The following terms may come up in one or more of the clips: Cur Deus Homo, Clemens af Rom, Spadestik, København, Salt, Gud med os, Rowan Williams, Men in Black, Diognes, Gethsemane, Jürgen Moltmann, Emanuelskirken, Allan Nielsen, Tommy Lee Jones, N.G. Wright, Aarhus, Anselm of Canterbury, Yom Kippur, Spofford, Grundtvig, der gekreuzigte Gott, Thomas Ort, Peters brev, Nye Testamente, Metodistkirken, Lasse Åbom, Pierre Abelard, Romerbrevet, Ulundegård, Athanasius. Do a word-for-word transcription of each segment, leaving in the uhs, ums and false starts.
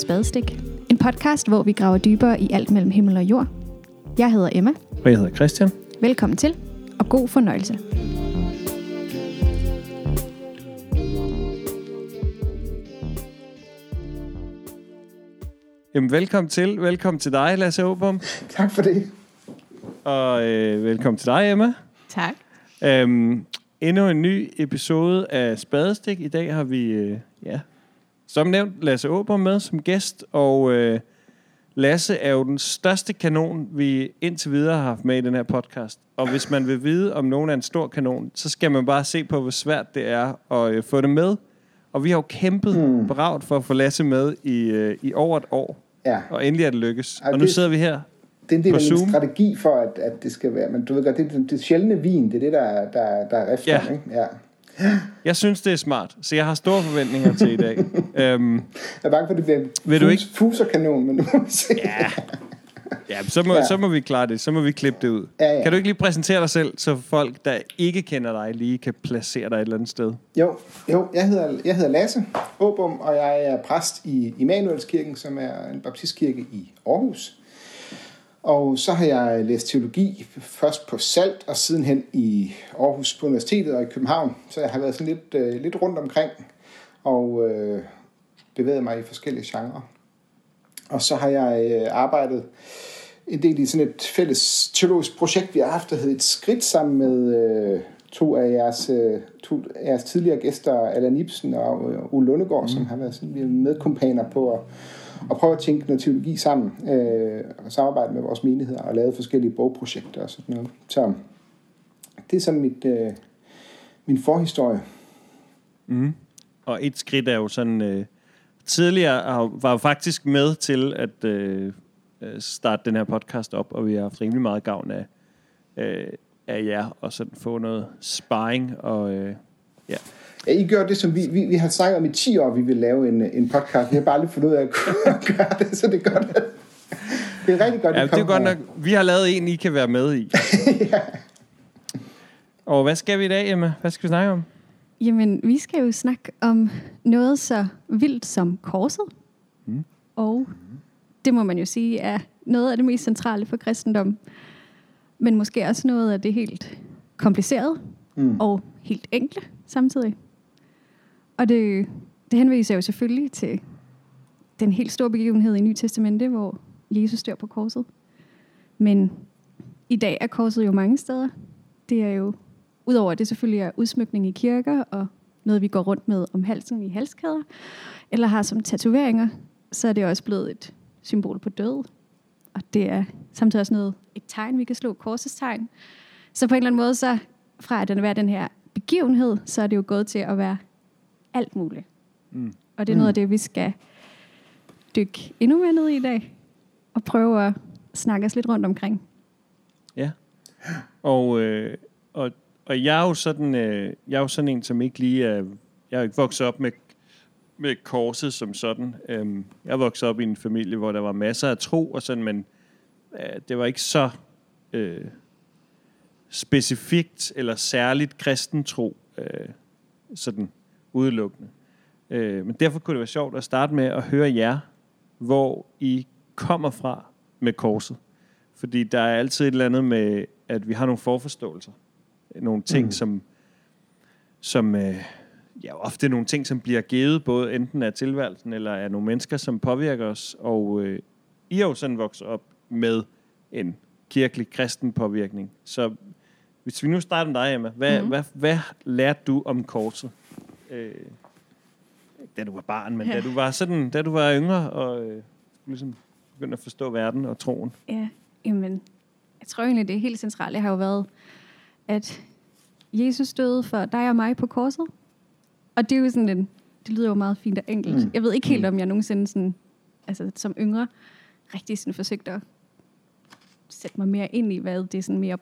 til Spadestik. En podcast, hvor vi graver dybere i alt mellem himmel og jord. Jeg hedder Emma. Og jeg hedder Christian. Velkommen til, og god fornøjelse. Jamen, velkommen til. Velkommen til dig, Lasse Åbom. Tak for det. Og øh, velkommen til dig, Emma. Tak. Øhm, endnu en ny episode af Spadestik. I dag har vi, øh, ja, som nævnt, Lasse Åbom med som gæst. Og øh, Lasse er jo den største kanon, vi indtil videre har haft med i den her podcast. Og hvis man vil vide, om nogen er en stor kanon, så skal man bare se på, hvor svært det er at øh, få det med. Og vi har jo kæmpet mm. bravt for at få Lasse med i, øh, i over et år. Ja. Og endelig er det lykkes. Ej, og nu det, sidder vi her. Det er en del af min strategi for, at, at det skal være. Men du ved godt, det er det sjældne vin. Det er det, der, der, der er efter. Ja. Ikke? Ja. Jeg synes, det er smart. Så jeg har store forventninger til i dag. øhm, jeg er bange for, det bliver vil du fus, ikke? fuserkanon. Men nu må vi se. Ja, ja, så, må, ja. så må vi klare det. Så må vi klippe det ud. Ja, ja. Kan du ikke lige præsentere dig selv, så folk, der ikke kender dig, lige kan placere dig et eller andet sted? Jo, jo. Jeg, hedder, jeg hedder Lasse Åbom, og jeg er præst i Emanuelskirken, som er en baptistkirke i Aarhus. Og så har jeg læst teologi, først på Salt, og sidenhen i Aarhus på Universitetet og i København. Så jeg har været sådan lidt, øh, lidt rundt omkring, og øh, bevæget mig i forskellige genrer. Og så har jeg øh, arbejdet en del i sådan et fælles teologisk projekt, vi har haft, der hed Et Skridt, sammen med øh, to, af jeres, øh, to af jeres tidligere gæster, Allan Nielsen og øh, Ulundegård, mm. som har været sådan, vi er medkompaner på at, at prøve at tænke noget teologi sammen, øh, og samarbejde med vores menigheder, og lave forskellige bogprojekter og sådan noget. Så det er sådan mit, øh, min forhistorie. Mm. Og Et Skridt er jo sådan... Øh, tidligere var jo faktisk med til at... Øh, starte den her podcast op, og vi har haft rimelig meget gavn af, øh, af jer, og sådan få noget sparring, og øh, ja. Ja, I gør det, som vi, vi, vi har snakket om i ti år, vi vil lave en, en podcast. Vi har bare aldrig fundet ud af at gøre det, så det er godt. Det er rigtig godt, ja, det er godt nok. Vi har lavet en, I kan være med i. Ja. Og hvad skal vi i dag, Emma? Hvad skal vi snakke om? Jamen, vi skal jo snakke om noget så vildt som korset, mm. og det må man jo sige er noget af det mest centrale for kristendommen. Men måske også noget af det helt komplicerede mm. og helt enkle samtidig. Og det, det henviser jo selvfølgelig til den helt store begivenhed i Nye Testamente, hvor Jesus dør på korset. Men i dag er korset jo mange steder. Det er jo, udover det selvfølgelig er udsmykning i kirker og noget, vi går rundt med om halsen i halskæder, eller har som tatoveringer, så er det også blevet et symbol på død, og det er samtidig også noget, et tegn, vi kan slå korsets tegn. Så på en eller anden måde, så fra at den være den her begivenhed, så er det jo gået til at være alt muligt. Mm. Og det er noget af det, vi skal dykke endnu mere ned i i dag, og prøve at snakke os lidt rundt omkring. Ja, og, øh, og, og jeg er jo sådan, øh, jeg er jo sådan en, som ikke lige er, jeg er ikke vokset op med med korset som sådan. Jeg voksede op i en familie, hvor der var masser af tro og sådan, men det var ikke så øh, specifikt eller særligt kristen tro, øh, sådan udelukkende. Men derfor kunne det være sjovt at starte med at høre jer, hvor I kommer fra med korset. Fordi der er altid et eller andet med, at vi har nogle forforståelser. Nogle ting, mm. som... som øh, ja, ofte nogle ting, som bliver givet, både enten af tilværelsen, eller af nogle mennesker, som påvirker os, og øh, I er jo sådan vokset op med en kirkelig kristen påvirkning. Så hvis vi nu starter med dig, Emma, hvad, mm-hmm. hvad, hvad lærte du om korset? Øh, da du var barn, men ja. da, du var sådan, da du var yngre, og øh, ligesom begyndte at forstå verden og troen. Ja, jamen, jeg tror egentlig, det helt centrale har jo været, at Jesus døde for dig og mig på korset. Og det er jo sådan en, det lyder jo meget fint og enkelt. Mm. Jeg ved ikke helt, om jeg nogensinde sådan, altså som yngre, rigtig sådan forsøgte at sætte mig mere ind i, hvad det sådan mere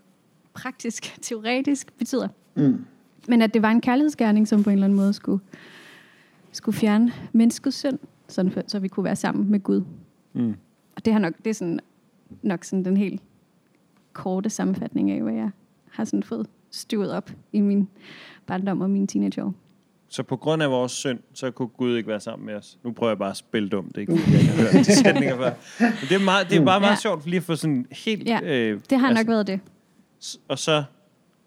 praktisk, teoretisk betyder. Mm. Men at det var en kærlighedsgerning, som på en eller anden måde skulle, skulle fjerne menneskets synd, sådan for, så vi kunne være sammen med Gud. Mm. Og det, har nok, det er sådan, nok sådan den helt korte sammenfatning af, hvad jeg har sådan fået støvet op i min barndom og mine teenageår. Så på grund af vores synd, så kunne Gud ikke være sammen med os. Nu prøver jeg bare at spille dumt, ikke? Jeg har hørt de sætninger før. Men det er, meget, det er bare meget ja. sjovt lige at få sådan helt... Ja, øh, det har altså, nok været det. Og så,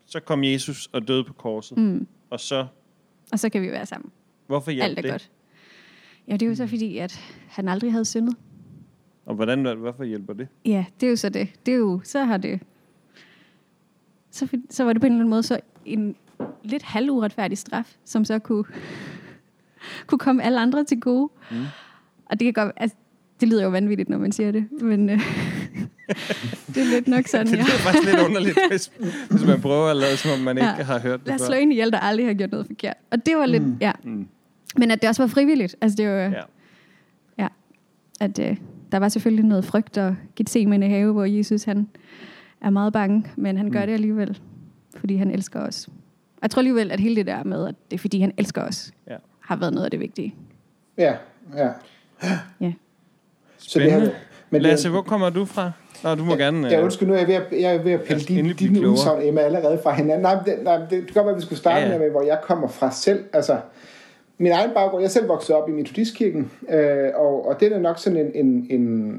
så kom Jesus og døde på korset. Mm. Og så... Og så kan vi være sammen. Hvorfor hjalp det? Alt er det? Godt. Ja, det er jo så fordi, at han aldrig havde syndet. Og hvordan, hvorfor hjælper det? Ja, det er jo så det. Det er jo, så har det... Så, så var det på en eller anden måde så en... lidt halvuretfærdig straf, som så kunne, kunne komme alle andre til gode. Mm. Og det kan godt, altså, det lyder jo vanvittigt, når man siger det, men øh, det er lidt nok sådan, det lyder ja. faktisk lidt underligt, hvis, hvis man prøver at lade, som om man ja. ikke har hørt det før. Lad os slå ind i hjælp, der aldrig har gjort noget forkert. Og det var lidt, mm. ja. Mm. Men at det også var frivilligt. Altså det var, ja. ja. At øh, der var selvfølgelig noget frygt og Gethsemane have, hvor Jesus, han er meget bange, men han mm. gør det alligevel, fordi han elsker os. Jeg tror alligevel, at hele det der med, at det er fordi, han elsker os, ja. har været noget af det vigtige. Ja, ja. ja. Spændende. Så det her, men Lasse, det, hvor kommer du fra? Nå, du må ja, gerne... Ja, undskyld, nu er jeg ved at, jeg er ved at pille dine, dine udsagn, Emma, allerede fra hinanden. Nej, det, nej, det kan godt være, at vi skulle starte ja, ja. med, hvor jeg kommer fra selv. Altså, min egen baggrund, jeg selv voksede op i Metodistkirken, øh, og, og det er nok sådan en... en, en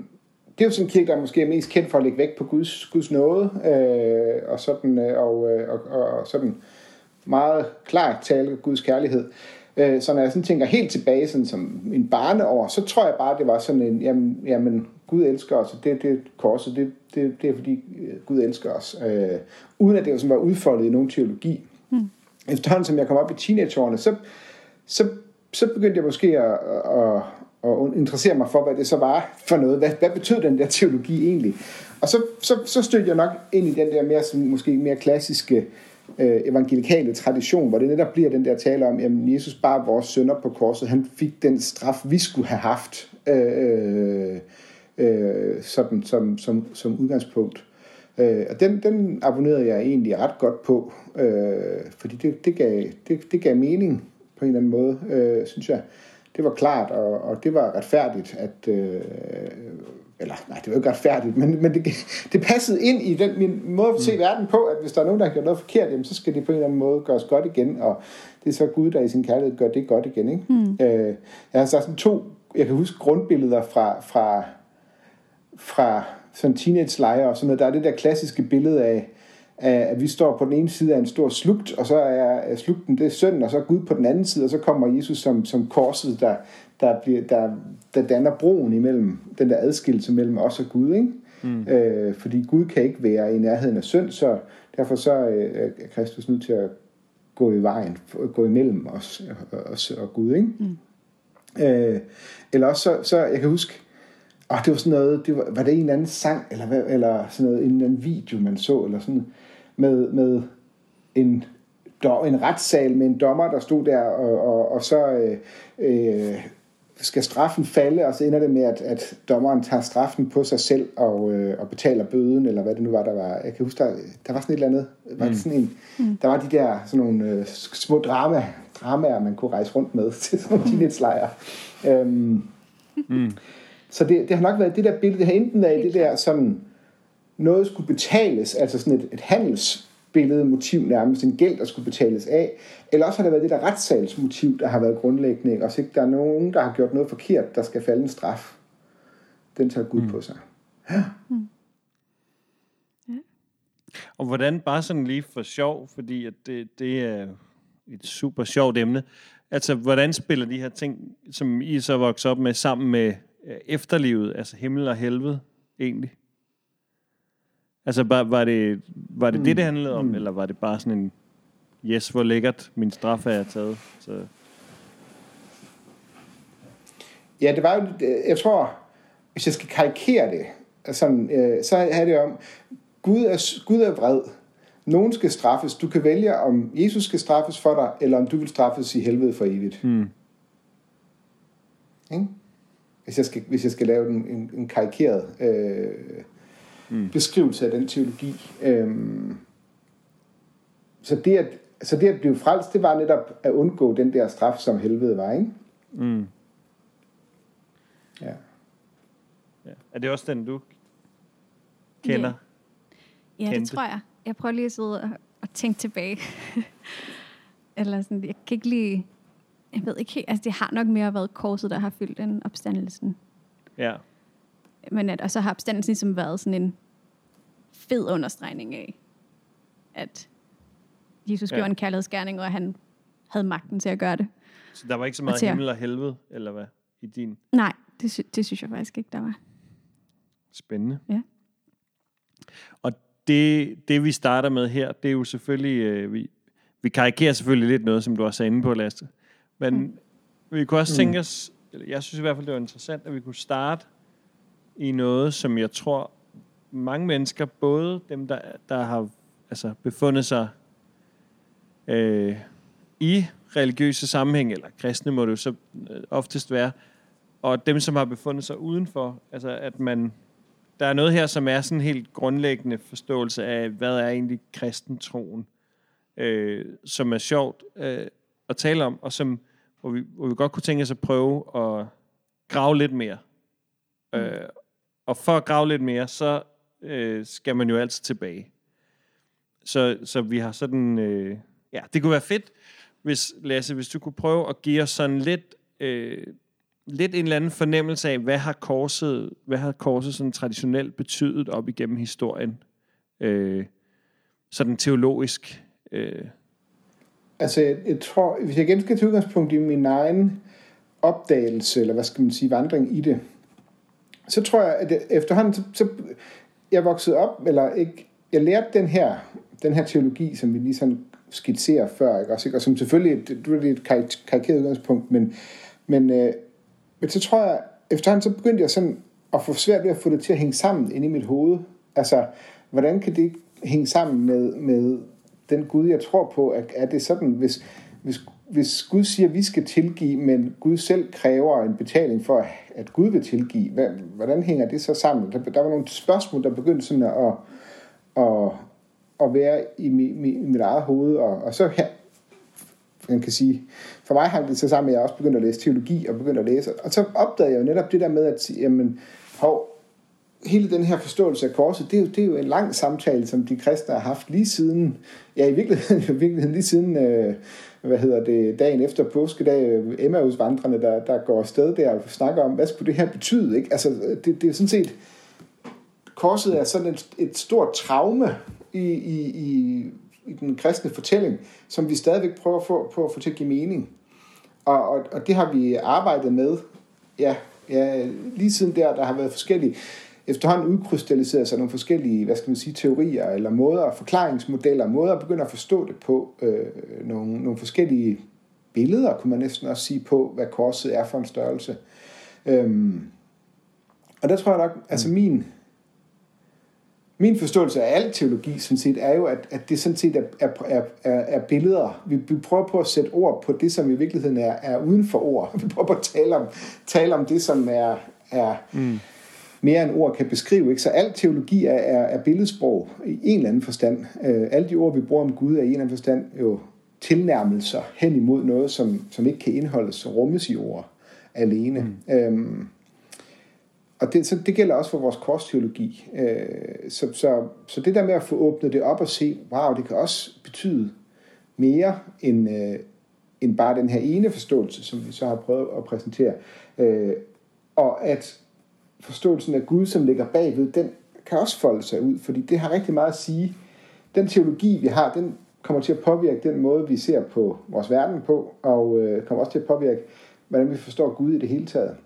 det er jo sådan en kirke, der måske er mest kendt for at lægge vægt på Guds, Guds nåde, øh, og sådan... Og, og, og, og sådan meget klart tale Guds kærlighed. Så når jeg sådan tænker helt tilbage sådan som en barneår, så tror jeg bare, det var sådan en, jamen, jamen Gud elsker os, og det, det korset, det, det, det er fordi Gud elsker os. Øh, uden at det sådan var udfoldet i nogen teologi. Mm. Efterhånden, som jeg kom op i teenageårene, så, så, så begyndte jeg måske at, at, at interessere mig for, hvad det så var for noget. Hvad, hvad betød den der teologi egentlig? Og så, så, så stødte jeg nok ind i den der mere, sådan, måske mere klassiske evangelikale tradition, hvor det netop bliver den der tale om, jamen Jesus bar vores synder på korset, han fik den straf, vi skulle have haft, øh, øh, sådan som, som, som udgangspunkt. Øh, og den, den abonnerede jeg egentlig ret godt på, øh, fordi det, det, gav, det, det gav mening på en eller anden måde, øh, synes jeg. Det var klart, og, og det var retfærdigt, at øh, eller, nej, det var jo ikke retfærdigt, men, men det, det passede ind i den, min måde at se verden på, at hvis der er nogen, der har gjort noget forkert, jamen, så skal det på en eller anden måde gøres godt igen, og det er så Gud, der i sin kærlighed gør det godt igen. Ikke? Mm. Øh, jeg har så sådan to, jeg kan huske grundbilleder fra, fra, fra sådan teenage-lejre og sådan noget. Der er det der klassiske billede af, at vi står på den ene side af en stor slugt, og så er slugten det er synden, og så er Gud på den anden side, og så kommer Jesus som, som korset, der, der, bliver, der, der danner broen imellem, den der adskillelse mellem os og Gud, ikke? Mm. Øh, fordi Gud kan ikke være i nærheden af synd, så derfor så er Kristus nødt til at gå i vejen, gå imellem os, os og Gud, ikke? Mm. Øh, eller også, så, så jeg kan huske, og det var sådan noget, det var, var det en anden sang, eller, hvad, eller sådan noget, en anden video, man så, eller sådan med, med en, en retssal med en dommer, der stod der, og, og, og så øh, øh, skal straffen falde, og så ender det med, at, at dommeren tager straffen på sig selv, og, øh, og betaler bøden, eller hvad det nu var, der var. Jeg kan huske, der, der var sådan et eller andet, var mm. sådan en, mm. der var de der sådan nogle øh, små drama, dramaer, man kunne rejse rundt med til sådan nogle teenage-lejre. Øhm, mm. Så det, det har nok været det der billede, det har enten været det der sådan, noget skulle betales, altså sådan et, et handelsbillede motiv nærmest, en gæld, der skulle betales af, eller også har det været det der retssalsmotiv, der har været grundlæggende, og så ikke der er nogen, der har gjort noget forkert, der skal falde en straf. Den tager Gud mm. på sig. Ja. Mm. Ja. Og hvordan, bare sådan lige for sjov, fordi at det, det er et super sjovt emne, altså hvordan spiller de her ting, som I så vokser op med, sammen med efterlivet, altså himmel og helvede egentlig? Altså var, var det var det, mm. det, det handlede om, mm. eller var det bare sådan en yes, hvor lækkert, min straf er jeg taget? Så. Ja, det var jo, jeg tror, hvis jeg skal karikere det, sådan, øh, så er det om, Gud er, Gud er vred. Nogen skal straffes. Du kan vælge, om Jesus skal straffes for dig, eller om du vil straffes i helvede for evigt. Mm. Ikke? Hvis jeg skal, hvis jeg skal lave en, en, en karikeret øh, mm. beskrivelse af den teologi. Øh, så, det at, så det at blive frelst, det var netop at undgå den der straf, som helvede var, ikke? Mm. Ja. ja. Er det også den, du kender? Ja, ja det tror jeg. Jeg prøver lige at sidde og, og tænke tilbage. Eller sådan, jeg kan ikke lige jeg ved ikke helt, altså det har nok mere været korset, der har fyldt den opstandelsen. Ja. Men at, og så har opstandelsen ligesom været sådan en fed understregning af, at Jesus gjorde ja. en kærlighedsgerning, og han havde magten til at gøre det. Så der var ikke så meget og himmel og helvede, eller hvad, i din? Nej, det, sy- det synes jeg faktisk ikke, der var. Spændende. Ja. Og det, det vi starter med her, det er jo selvfølgelig, øh, vi, vi karikerer selvfølgelig lidt noget, som du også er inde på, Lasse. Men mm. vi kunne også mm. tænke os, eller jeg synes i hvert fald, det var interessant, at vi kunne starte i noget, som jeg tror, mange mennesker, både dem, der, der har altså, befundet sig øh, i religiøse sammenhæng, eller kristne må det jo så øh, oftest være, og dem, som har befundet sig udenfor, altså at man, der er noget her, som er sådan en helt grundlæggende forståelse af, hvad er egentlig kristentroen, øh, som er sjovt øh, at tale om, og som, hvor vi, hvor vi godt kunne tænke os at prøve at grave lidt mere. Mm. Øh, og for at grave lidt mere, så øh, skal man jo altid tilbage. Så, så vi har sådan, øh, ja, det kunne være fedt, hvis, Lasse, hvis du kunne prøve at give os sådan lidt, øh, lidt en eller anden fornemmelse af, hvad har korset, hvad har korset sådan traditionelt betydet op igennem historien, øh, sådan teologisk. Øh. Altså, jeg, jeg tror, hvis jeg igen skal tage udgangspunkt i min egen opdagelse, eller hvad skal man sige, vandring i det, så tror jeg, at efterhånden, så, så jeg voksede op, eller ikke, jeg lærte den her, den her teologi, som vi lige sådan skitserer før, ikke? Også, ikke? Og som selvfølgelig, det, det er et karikeret udgangspunkt, men, men, øh, men så tror jeg, efterhånden, så begyndte jeg sådan at få svært ved at få det til at hænge sammen inde i mit hoved. Altså, hvordan kan det hænge sammen med, med den Gud, jeg tror på? Er, er det sådan, hvis, hvis, hvis Gud siger, at vi skal tilgive, men Gud selv kræver en betaling for, at Gud vil tilgive, hvordan hænger det så sammen? Der, der var nogle spørgsmål, der begyndte sådan at, at, at, at være i, mi, i mit eget hoved, og, og så her, man kan sige, for mig hang det så sammen, at jeg også begyndte at læse teologi, og begyndte at læse, og så opdagede jeg jo netop det der med, at jamen, hov, hele den her forståelse af korset, det er, jo, det er jo en lang samtale, som de kristne har haft lige siden, ja i virkeligheden, i virkeligheden lige siden, øh, hvad hedder det, dagen efter påskedag, Emmausvandrerne, der, der går afsted der og snakker om, hvad skulle det her betyde, ikke? Altså, det, det er sådan set, korset er sådan et, et stort traume i, i, i, i den kristne fortælling, som vi stadigvæk prøver at få, på at få til at give mening. Og, og, og det har vi arbejdet med, ja, ja, lige siden der, der har været forskellige, efterhånden udkrystalliserer sig nogle forskellige, hvad skal man sige, teorier eller måder, forklaringsmodeller, måder at begynde at forstå det på, øh, nogle, nogle forskellige billeder, kunne man næsten også sige på, hvad korset er for en størrelse. Øhm, og der tror jeg nok, altså min, min forståelse af al teologi, sådan set, er jo, at, at det sådan set er, er, er, er billeder. Vi, vi prøver på at sætte ord på det, som i virkeligheden er, er uden for ord. Vi prøver på at tale om, tale om det, som er... er mm. mere end ord kan beskrive, ikke? Så al teologi er, er, er billedsprog i en eller anden forstand. Øh, alle de ord, vi bruger om Gud, er i en eller anden forstand jo tilnærmelser hen imod noget, som, som ikke kan indholdes og rummes i ord alene. Mm. Øhm, og det, så det gælder også for vores korsteologi. Øh, så, så, så det der med at få åbnet det op og se, wow, det kan også betyde mere end, øh, end bare den her ene forståelse, som vi så har prøvet at præsentere. Øh, og at forståelsen af Gud, som ligger bagved, den kan også folde sig ud, fordi det har rigtig meget at sige. Den teologi, vi har, den kommer til at påvirke den måde, vi ser på vores verden på, og øh, kommer også til at påvirke, hvordan vi forstår Gud i det hele taget.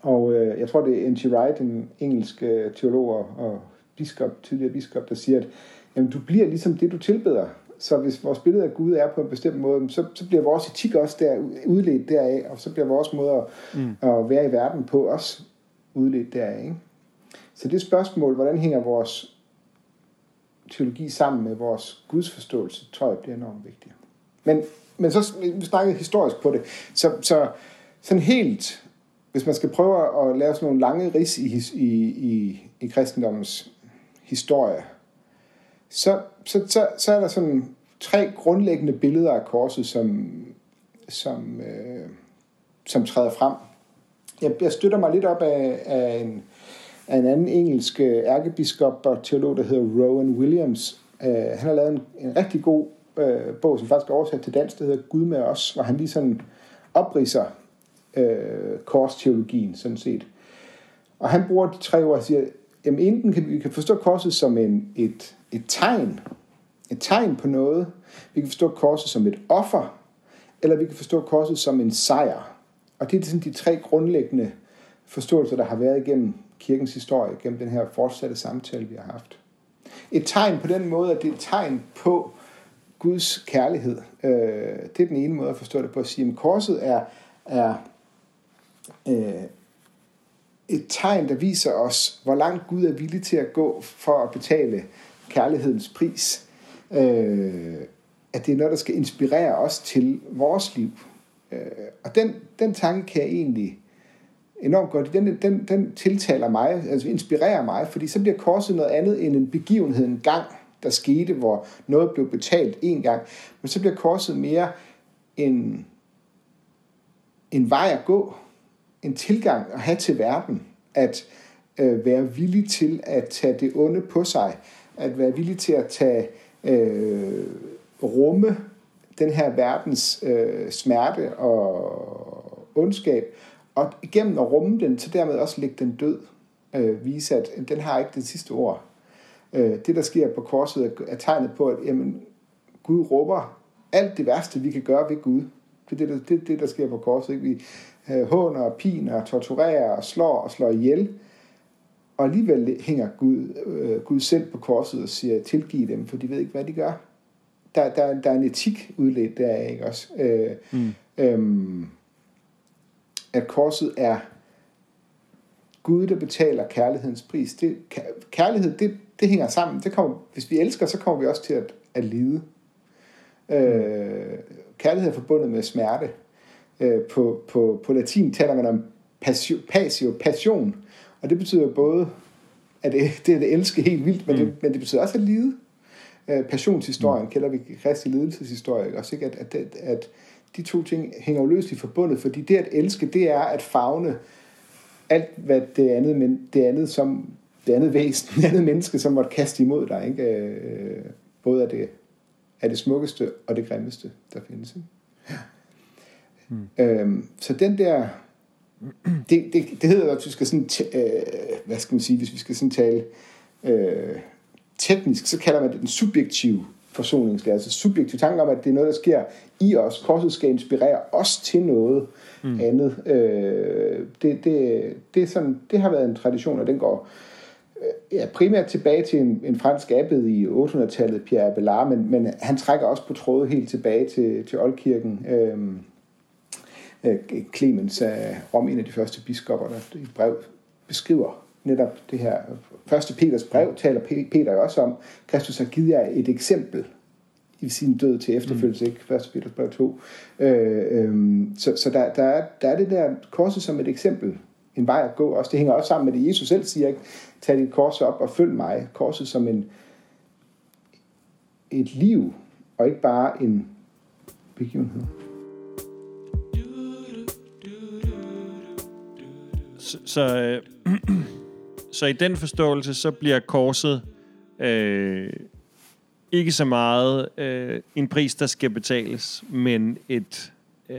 Og øh, jeg tror, det er N G Wright, en engelsk øh, teolog og biskop, tidligere biskop, der siger, at jamen, du bliver ligesom det, du tilbeder. Så hvis vores billede af Gud er på en bestemt måde, så, så bliver vores etik også der, udledt deraf, og så bliver vores måde at, mm. at være i verden på os udledt der, ikke? Så det spørgsmål, hvordan hænger vores teologi sammen med vores gudsforståelse, tror jeg bliver enormt vigtigt. Men, men så vi snakkede historisk på det, så, så sådan helt, hvis man skal prøve at lave sådan nogle lange rids i, i, i, i kristendommens historie, så, så, så, så er der sådan tre grundlæggende billeder af korset, som, som, øh, som træder frem. Jeg støtter mig lidt op af, af, en, af en anden engelsk ærkebiskop og teolog, der hedder Rowan Williams. Uh, han har lavet en, en rigtig god uh, bog, som faktisk er oversat til dansk, der hedder Gud med os, hvor han lige sådan opridser øh, korsteologien sådan set. Og han bruger de tre ord og siger, jamen enten kan vi kan forstå korset som en, et, et tegn, et tegn på noget, vi kan forstå korset som et offer, eller vi kan forstå korset som en sejr. Og det er sådan de tre grundlæggende forståelser, der har været igennem kirkens historie, gennem den her fortsatte samtale, vi har haft. Et tegn på den måde, at det er et tegn på Guds kærlighed. Øh, det er den ene måde at forstå det på at sige, at korset er, er øh, et tegn, der viser os, hvor langt Gud er villig til at gå for at betale kærlighedens pris. Øh, at det er noget, der skal inspirere os til vores liv. Øh, og den, den tanke kan jeg egentlig enormt godt. Den, den, den tiltaler mig, altså inspirerer mig, fordi så bliver korset noget andet end en begivenhed en gang, der skete, hvor noget blev betalt en gang. Men så bliver korset mere en, en vej at gå, en tilgang at have til verden, at øh, være villig til at tage det onde på sig, at være villig til at tage øh, rumme den her verdens øh, smerte og ondskab, og igennem at rumme den, så dermed også lægge den død, øh, vise at den har ikke det sidste ord. Øh, det, der sker på korset, er tegnet på, at jamen, Gud råber alt det værste, vi kan gøre ved Gud. Det er det, der, det, det, der sker på korset. Ikke? Vi øh, håner og piner, torturerer og slår og slår ihjel. Og alligevel hænger Gud, øh, Gud selv på korset og siger, tilgiv dem, for de ved ikke, hvad de gør. Der, der, der er en etik udledt der, ikke også? Øh, mm. øhm, at korset er Gud, der betaler kærlighedens pris. Det, kærlighed, det, det hænger sammen. Det kommer, hvis vi elsker, så kommer vi også til at, at lide. Mm. Øh, kærlighed er forbundet med smerte. Øh, på, på, på latin taler man om passio, passio, passion. Og det betyder både, at det, det er at elske helt vildt, men, mm. det, men det betyder også at lide. Øh, passionshistorien, mm. kalder vi Kristi lidelseshistorie. Også, ikke? At, at, at, at de to ting hænger uløseligt forbundet, fordi det at elske, det er at favne alt, hvad det andet, men det andet som det andet væsen, det andet menneske, som måtte kaste imod dig, ikke? Både af det, af det smukkeste og det grimmeste, der findes. Ja. Mm. Øhm, så den der, det, det, det hedder, at vi skal sådan, t- øh, hvad skal man sige, hvis vi skal sådan tale øh, teknisk, så kalder man det den subjektive forsoningslære, altså subjektiv tanke om, at det er noget, der sker i os. Korset skal inspirere os til noget mm. andet. Øh, det, det, det, er sådan, det har været en tradition, og den går øh, ja, primært tilbage til en, en fransk abbed i ottehundredetallet, Pierre Abelard, men, men han trækker også på tråde helt tilbage til, til oldkirken. Øh, øh, Clemens af Rom, en af de første biskopper, der i et brev beskriver netop det her. Første Peters brev taler Peter også om. Kristus har givet jer et eksempel i sin død til efterfølgelse, mm. ikke? Første Peters brev to. Øh, øh, så så der, der, er, der er det der korset som et eksempel. En vej at gå også. Det hænger også sammen med det, Jesus selv siger, ikke? Tag dit kors op og følg mig. Korset som en, et liv, og ikke bare en begivenhed. Så... så øh... Så i den forståelse, så bliver korset øh, ikke så meget øh, en pris, der skal betales, men et, øh,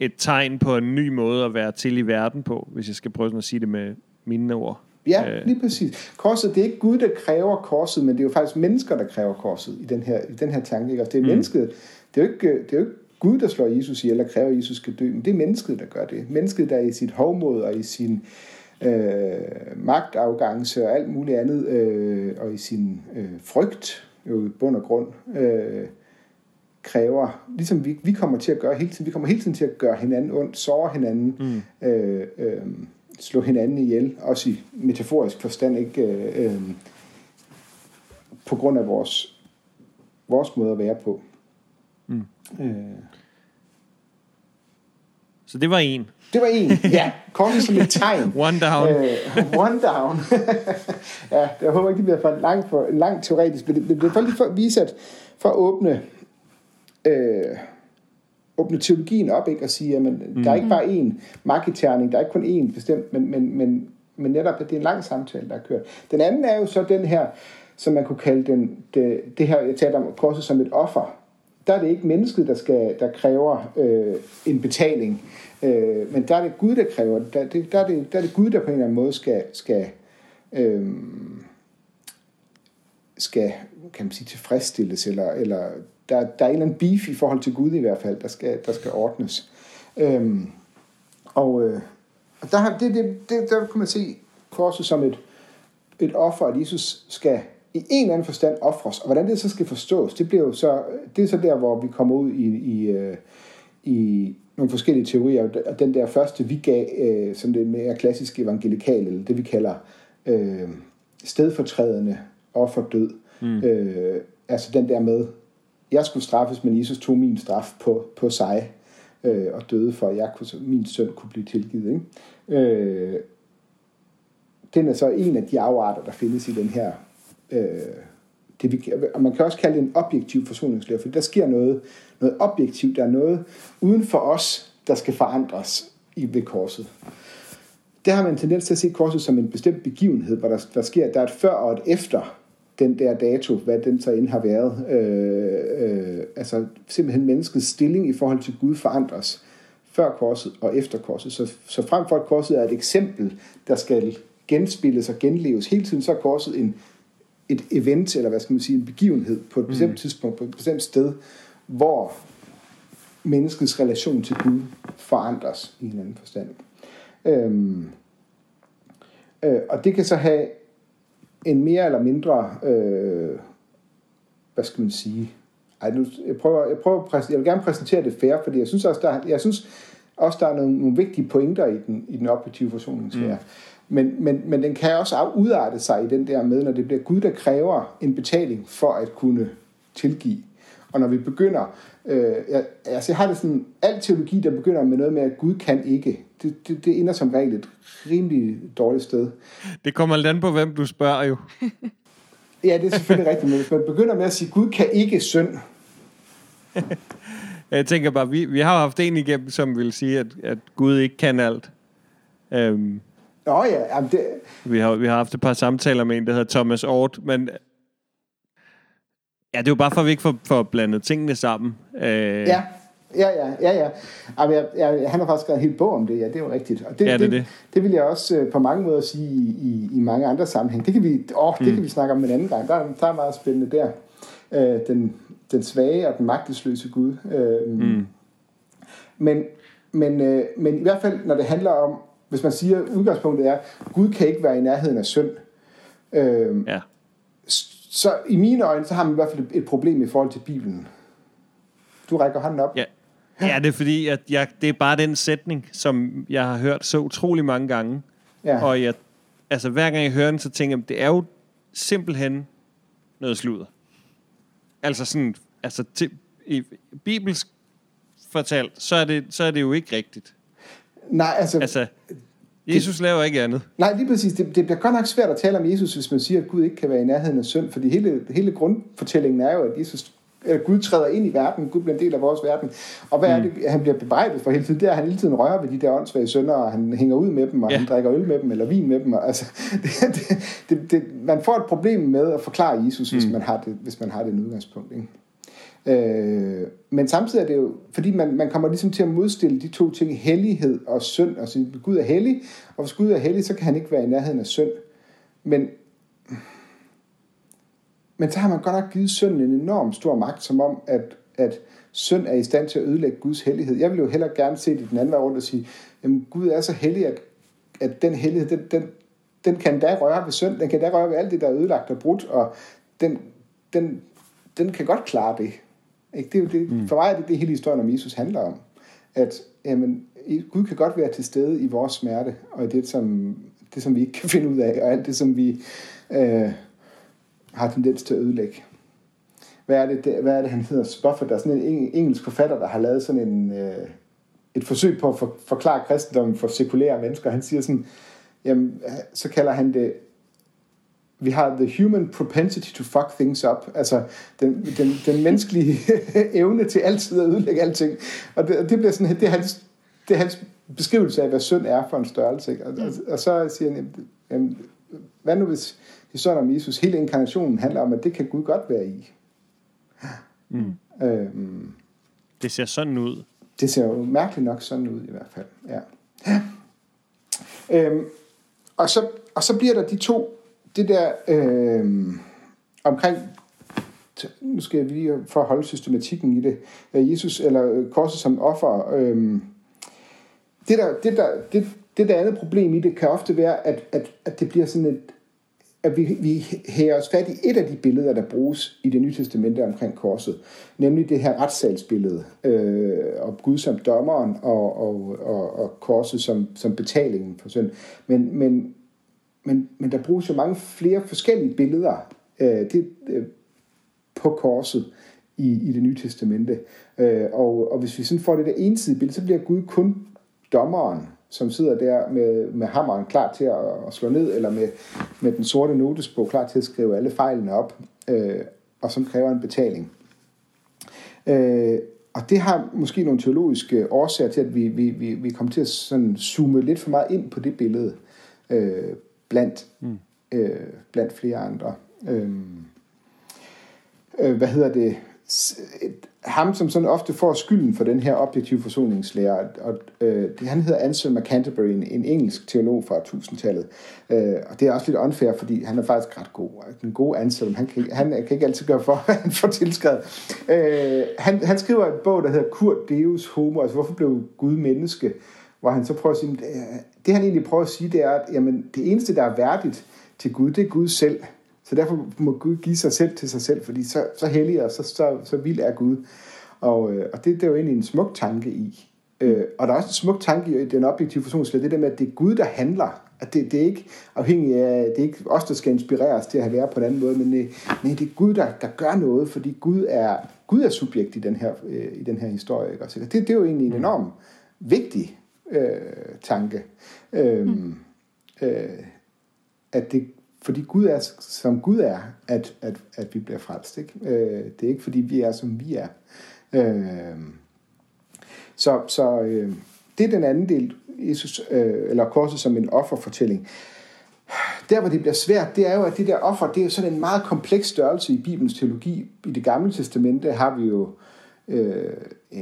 et tegn på en ny måde at være til i verden på, hvis jeg skal prøve sådan at sige det med mine ord. Ja, øh. lige præcis. Korset, det er ikke Gud, der kræver korset, men det er jo faktisk mennesker, der kræver korset i den her, i den her tanke. Ikke? Det er mm. mennesket. Det er jo ikke, det er jo ikke Gud, der slår Jesus ihjel, eller kræver, at Jesus skal dø, men det er mennesket, der gør det. Mennesket, der i sit hovmod og i sin Øh, magtafgangse og alt muligt andet, øh, og i sin øh, frygt, jo i bund og grund, øh, kræver, ligesom vi, vi kommer til at gøre hele tiden, vi kommer hele tiden til at gøre hinanden ondt, såre hinanden, mm. øh, øh, slå hinanden ihjel, også i metaforisk forstand, ikke øh, øh, på grund af vores, vores måde at være på. Mm. Øh. Så det var en. Det var en, ja. Korset som et tegn. One down. Uh, one down. Ja, jeg håber ikke, det bliver for langt, for, langt teoretisk, men det bliver for lige for at vise, at for at åbne, øh, åbne teologien op, ikke, og sige, at man, mm. der er ikke bare én magiterning, der er ikke kun én bestemt, men, men, men, men netop, at det er en lang samtale, der er kørt. Den anden er jo så den her, som man kunne kalde den, det, det her, jeg talte om korset som et offer. der er det ikke mennesket, der, skal, der kræver øh, en betaling. Øh, men der er det Gud, der kræver det. Der, der, er det, der er det Gud, der på en eller anden måde skal, skal, øh, skal kan man sige, tilfredsstilles, eller, eller der, der er en eller anden beef i forhold til Gud i hvert fald, der skal, der skal ordnes. Øh, og øh, og der, det, det, det, der kan man se korset som et, et offer, at Jesus skal i en eller anden forstand ofres, og hvordan det så skal forstås, det bliver jo så, det er så der, hvor vi kommer ud i, i, i nogle forskellige teorier, og den der første, vi gav, som det mere klassiske evangelikale, eller det vi kalder øh, stedfortrædende offerdød, mm. øh, altså den der med, jeg skulle straffes, men Jesus tog min straf på, på sig, øh, og døde for, at jeg kunne, min søn kunne blive tilgivet, ikke? Øh, den er så en af de afarter, der findes i den her det vi, og man kan også kalde det en objektiv forsoningslære, for der sker noget, noget objektivt, der er noget uden for os, der skal forandres i, ved korset. Der har man en tendens til at se korset som en bestemt begivenhed, hvor der, der sker, der er et før og et efter den der dato, hvad den så end har været. Øh, øh, altså simpelthen menneskets stilling i forhold til Gud forandres før korset og efter korset. Så, så frem for at korset er et eksempel, der skal genspilles og genleves hele tiden, så er korset en et event, eller hvad skal man sige, en begivenhed på et bestemt mm. tidspunkt, på et bestemt sted, hvor menneskets relation til Gud forandres i en anden forstand. Øhm, øh, og det kan så have en mere eller mindre, øh, hvad skal man sige, Ej, nu, jeg, prøver, jeg, prøver præs- jeg vil gerne præsentere det fair, fordi jeg synes også, der, jeg synes også, der er nogle, nogle vigtige pointer i den, i den objektive forsoningslære. Mm. Men, men, men den kan også udarte sig i den der med, når det bliver Gud, der kræver en betaling for at kunne tilgive. Og når vi begynder, øh, jeg, altså jeg har det sådan, al teologi, der begynder med noget med, at Gud kan ikke, det, det, det ender som regel et rimelig dårligt sted. Det kommer lidt an på, hvem du spørger jo. Ja, det er selvfølgelig rigtigt, men hvis man begynder med at sige, Gud kan ikke synd. Jeg tænker bare, vi, vi har haft en igennem, som vil sige, at, at Gud ikke kan alt. Øhm. Nå ja, det... vi, har, vi har haft et par samtaler med en, der hedder Thomas Ort, men ja, det er jo bare for, at vi ikke får, får blandet tingene sammen. Øh... Ja, ja, ja, ja, ja. Jamen, jeg, jeg, han har faktisk skrevet en hel bog om det, ja, det er jo rigtigt. Og det, ja, det, det, det. det vil jeg også øh, på mange måder sige i, i, i mange andre sammenhæng. Det kan vi, åh, det mm. kan vi snakke om en anden gang. Der, der er meget spændende der. Øh, den, den svage og den magtesløse Gud. Øh, mm. Men, men, øh, men i hvert fald, når det handler om, hvis man siger, at udgangspunktet er, at Gud kan ikke være i nærheden af synd. Øhm, ja. Så i mine øjne, så har man i hvert fald et problem i forhold til Bibelen. Du rækker hånden op. Ja, ja det er fordi, at jeg, det er bare den sætning, som jeg har hørt så utrolig mange gange. Ja. Og jeg, altså, hver gang jeg hører den, så tænker jeg, det er jo simpelthen noget sludder. Altså sådan, altså til, i, bibelsk fortalt, så er det, så er det jo ikke rigtigt. Nej, altså, altså Jesus det, laver ikke andet. Nej, lige præcis. Det, det bliver godt nok svært at tale om Jesus, hvis man siger, at Gud ikke kan være i nærheden af synd. Fordi hele, hele grundfortællingen er jo, at Jesus, eller Gud træder ind i verden. Gud bliver en del af vores verden. Og hvad mm. er det, han bliver bebrejdet for hele tiden? Det er, at han hele tiden rører ved de der åndssvage synder, og han hænger ud med dem, og ja. han drikker øl med dem, eller vin med dem. Og, altså, det, det, det, det, man får et problem med at forklare Jesus, mm. hvis man har det, hvis man har det udgangspunkt, ikke? Øh, men samtidig er det jo fordi man, man kommer ligesom til at modstille de to ting, hellighed og synd, og sige Gud er hellig, og hvis Gud er hellig, så kan han ikke være i nærheden af synd, men men så har man godt nok givet synden en enorm stor magt, som om at, at synd er i stand til at ødelægge Guds hellighed. Jeg vil jo hellere gerne se det den anden vej rundt og sige, jamen Gud er så hellig, at, at den hellighed den, den, den kan da røre ved synd, den kan da røre ved alt det, der er ødelagt og brudt, og den, den, den kan godt klare det. Ikke? Det er jo det. Mm. For mig er det det hele historien om Jesus handler om, at jamen, Gud kan godt være til stede i vores smerte, og i det som, det, som vi ikke kan finde ud af, og alt det, som vi øh, har tendens til at ødelægge. Hvad er det, det, hvad er det han hedder? Spofford, der er sådan en engelsk forfatter, der har lavet sådan en, øh, et forsøg på at for, forklare kristendommen for sekulære mennesker. Han siger sådan, jamen, så kalder han det, vi har the human propensity to fuck things up, altså den, den, den menneskelige evne til altid at ødelægge alting, og det, og det bliver sådan, det er, hans, det er hans beskrivelse af, hvad synd er for en størrelse, og, og, og så siger han, jamen, hvad nu hvis historien om Jesus, hele inkarnationen handler om, at det kan Gud godt være i, Mm. Øhm, det ser sådan ud. Det ser jo mærkeligt nok sådan ud i hvert fald. Ja. Ja. Øhm, og, så, og så bliver der de to, det der øhm, omkring, nu skal jeg lige for at holde systematikken i det, Jesus eller korset som offer. Øhm, det, der, det, der, det, det der andet problem i det kan ofte være, at, at, at det bliver sådan et, at vi, vi hæver os fat i et af de billeder, der bruges i det nye testamente omkring korset, nemlig det her retssalsbillede, øh, og Gud som dommeren, og, og, og, og korset som, som betalingen for synd. Men, men, men, men der bruges jo mange flere forskellige billeder øh, det, øh, på korset i, i det nye testamente. Øh, og, og hvis vi sådan får det der ensidige billede, så bliver Gud kun dommeren, som sidder der med, med hammeren klar til at, at slå ned, eller med, med den sorte notesbog klar til at skrive alle fejlene op, øh, og som kræver en betaling. Øh, og det har måske nogle teologiske årsager til, at vi, vi, vi, vi kommer til at sådan zoome lidt for meget ind på det billede, øh, blandt, mm. øh, blandt flere andre. Øh, øh, hvad hedder det? Ham, som sådan ofte får skylden for den her objektive forsoningslære, og øh, det, han hedder Anselm of Canterbury, en, en engelsk teolog fra tusindtallet, øh, og det er også lidt unfair, fordi han er faktisk ret god. Den gode Anselm, han kan, han kan ikke altid gøre for, hvad han får tilskrevet. Øh, han, han skriver en bog, der hedder Cur Deus Homo, altså hvorfor blev Gud menneske, hvor han så prøver at sige, det, det han egentlig prøver at sige, det er, at jamen, det eneste, der er værdigt til Gud, det er Gud selv. Så derfor må Gud give sig selv til sig selv, fordi så, så hellig og så, så, så vild er Gud. Og, øh, og det, det er jo egentlig en smuk tanke i. Øh, og der er også en smuk tanke i den objektive forsoningslære, det der med, at det er Gud, der handler. At det, det er ikke afhængigt af, det er ikke os, der skal inspireres til at være på en anden måde, men øh, nej, det er Gud, der, der gør noget, fordi Gud er, Gud er subjekt i den her, øh, i den her historie. Ikke? Så det, det er jo egentlig en enorm vigtig øh, tanke. Øh, mm. øh, at det Fordi Gud er, som Gud er, at, at, at vi bliver frelst. Ikke? Øh, det er ikke, fordi vi er, som vi er. Øh, så så øh, det er den anden del, Jesus, øh, eller korset som en offerfortælling. Der, hvor det bliver svært, det er jo, at det der offer, det er sådan en meget kompleks størrelse i Bibelens teologi. I Det Gamle Testamente har vi jo øh, øh,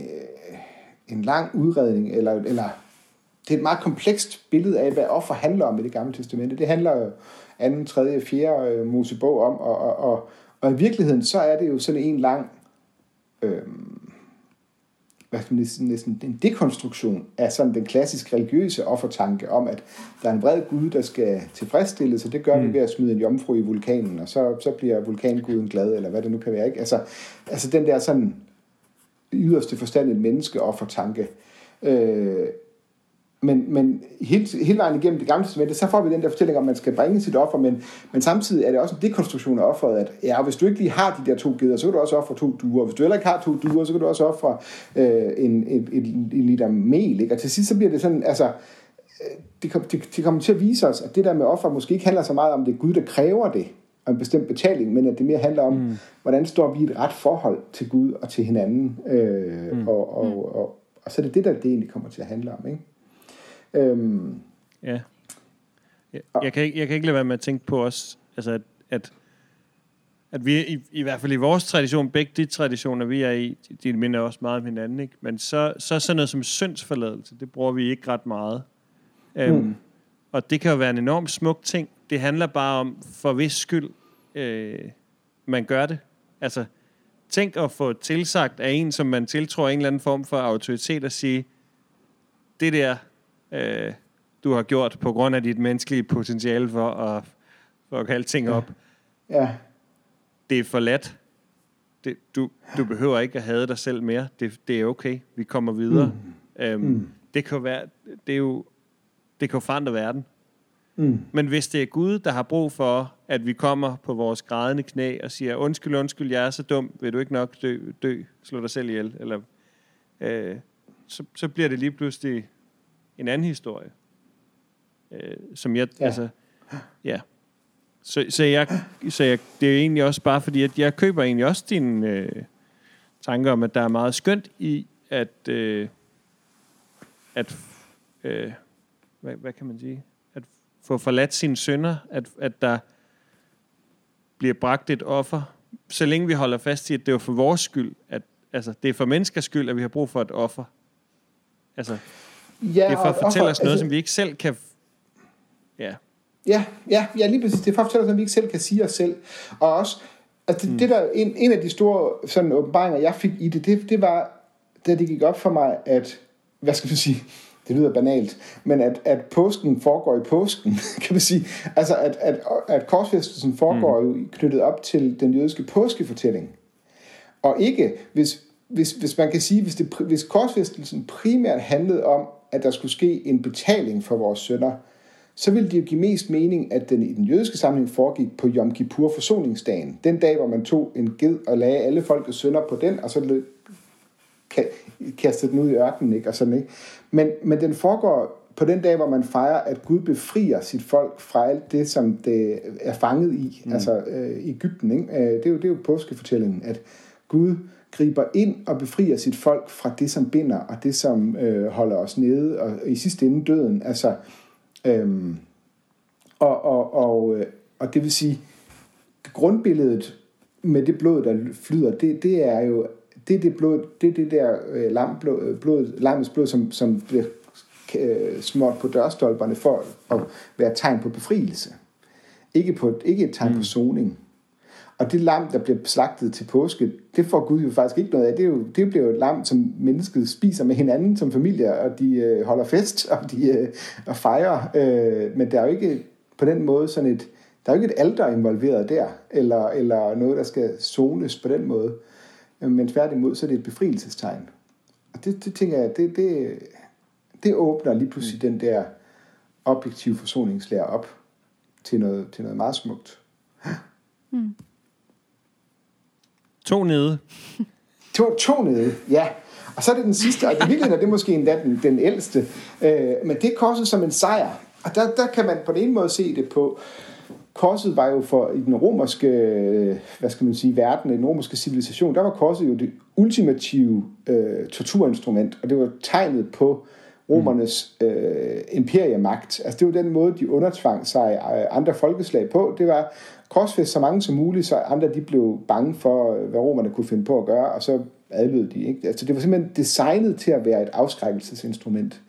en lang udredning, eller, eller det er et meget komplekst billede af, hvad offer handler om i Det Gamle Testamente. Det handler jo anden, tredje, fjerde Mosebog om, og, og, og, og i virkeligheden, så er det jo sådan en lang, øh, hvad skal man sige, næsten en dekonstruktion af sådan den klassisk religiøse offertanke om, at der er en vred Gud, der skal tilfredsstilles, og det gør mm. vi ved at smide en jomfru i vulkanen, og så, så bliver vulkanguden glad, eller hvad det nu kan være, ikke? Altså, altså den der sådan yderste forstand en menneskeoffertanke, øh, Men, men hele, hele vejen igennem Det Gamle Testamente, så får vi den der fortælling om, at man skal bringe sit offer, men, men samtidig er det også en dekonstruktion af offeret, at ja, hvis du ikke lige har de der to geder, så kan du også ofre to duer, hvis du heller ikke har to duer, så kan du også ofre øh, en, en, en, en liter mel, ikke? Og til sidst så bliver det sådan, altså, det, det, det kommer til at vise os, at det der med offer måske ikke handler så meget om, det er Gud, der kræver det, og en bestemt betaling, men at det mere handler om, mm. hvordan står vi i et ret forhold til Gud og til hinanden, øh, mm. og, og, og, og, og så er det det, der det egentlig kommer til at handle om, ikke? Øhm. Ja. Jeg, jeg, kan ikke, jeg kan ikke lade være med at tænke på os, altså at, at, at vi i, i hvert fald i vores tradition, begge de traditioner, vi er i, de minder også meget om hinanden, ikke? Men så, så sådan noget som syndsforladelse, det bruger vi ikke ret meget. Mm. Øhm, og det kan jo være en enormt smuk ting. Det handler bare om, for hvis skyld øh, man gør det. Altså, tænk at få tilsagt af en, som man tiltror en eller anden form for autoritet, at sige, det der Øh, du har gjort på grund af dit menneskelige potentiale for at fuck alting op. Ja. Ja. Det er for let. Det, du, du behøver ikke at hade dig selv mere. Det, det er okay. Vi kommer videre. Mm. Øhm, mm. Det kan være, det er jo, det kan forandre verden. Mm. Men hvis det er Gud, der har brug for, at vi kommer på vores grædende knæ og siger, undskyld, undskyld, jeg er så dum, vil du ikke nok dø, dø slå dig selv ihjel, eller, øh, så, så bliver det lige pludselig en anden historie, øh, som jeg, ja. altså, ja. Så, så, jeg, så jeg, det er jo egentlig også bare fordi, at jeg køber egentlig også dine øh, tanker om, at der er meget skønt i, at, øh, at øh, hvad, hvad kan man sige, at få forladt sine synder, at, at der bliver bragt et offer, så længe vi holder fast i, at det er for vores skyld, at altså, det er for menneskers skyld, at vi har brug for et offer. Altså, ja, det er for at fortælle offer, os noget, altså, som vi ikke selv kan... Ja. Ja, ja, ja, lige præcis. Det er for at fortælle os noget, vi ikke selv kan sige os selv. Og også, altså, det, mm. det der, en, en af de store sådan, åbenbaringer, jeg fik i det, det, det var, da det gik op for mig, at, hvad skal man sige... Det lyder banalt, men at, at påsken foregår i påsken, kan man sige. Altså, at, at, at korsfæstelsen foregår mm. jo knyttet op til den jødiske påskefortælling. Og ikke, hvis, hvis, hvis man kan sige, hvis, det, hvis korsfæstelsen primært handlede om, at der skulle ske en betaling for vores synder, så ville det jo give mest mening, at den i den jødiske sammenhæng foregik på Yom Kippur, forsoningsdagen. Den dag, hvor man tog en ged og lagde alle folkets synder på den, og så lød kaste den ud i ørkenen, ikke? Og sådan, ikke? Men, men den foregår på den dag, hvor man fejrer, at Gud befrier sit folk fra alt det, som det er fanget i, mm. altså øh, Egypten, ikke? Øh, det, er jo, det er jo påskefortællingen, at Gud griber ind og befrier sit folk fra det, som binder, og det, som øh, holder os nede, og, og i sidste ende døden, altså øh, og, og, og, øh, og det vil sige, grundbilledet med det blod, der flyder, det, det er jo det er det blod, det er det der øh, lam blod, blod, lammets blod, som, som bliver øh, smurt på dørstolperne for at være et tegn på befrielse. Ikke, på, ikke et tegn mm. på soning. Og det lam, der bliver slagtet til påske, det får Gud jo faktisk ikke noget af. Det, er jo, det bliver jo et lam, som mennesket spiser med hinanden som familie, og de øh, holder fest, og de øh, og fejrer. Øh, men der er jo ikke på den måde sådan et, der er jo ikke et alter involveret der, eller, eller noget, der skal sones på den måde. Men tværtimod, så er det et befrielsestegn. Og det, det tænker jeg, det, det, det åbner lige pludselig mm. den der objektive forsoningslære op til noget, til noget meget smukt. Mm. To nede. To, to nede, ja. Og så er det den sidste, og i virkeligheden er det måske endda den, den ældste. Øh, men det er korset som en sejr. Og der, der kan man på den ene måde se det på... Korset var jo for i den romerske, hvad skal man sige, verden, i den romerske civilisation, der var korset jo det ultimative øh, torturinstrument, og det var tegnet på romernes øh, imperiemagt. Altså det var den måde, de undertvang sig andre folkeslag på. Det var korsfæst så mange som muligt, så andre de blev bange for, hvad romerne kunne finde på at gøre, og så adlød de, ikke? Altså det var simpelthen designet til at være et afskrækkelsesinstrument.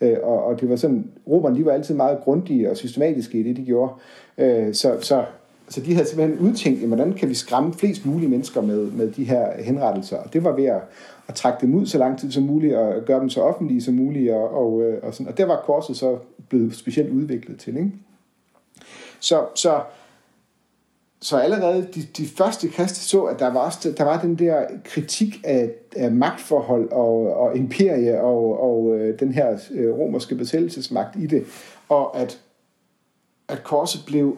Øh, og, og det var sådan, romerne de var altid meget grundige og systematiske i det, de gjorde. Øh, så, så, så de havde simpelthen udtænkt, hvordan kan vi skræmme flest mulige mennesker med, med de her henrettelser. Og det var ved at, at trække dem ud så lang tid som muligt, og gøre dem så offentlige som muligt. Og, og, og, sådan. Og der var korset så blevet specielt udviklet til. Ikke? Så, så, så allerede de, de første kristne så, at der var, også, der var den der kritik af, af magtforhold og, og imperie og, og den her romerske besættelsesmagt i det. Og at at korset blev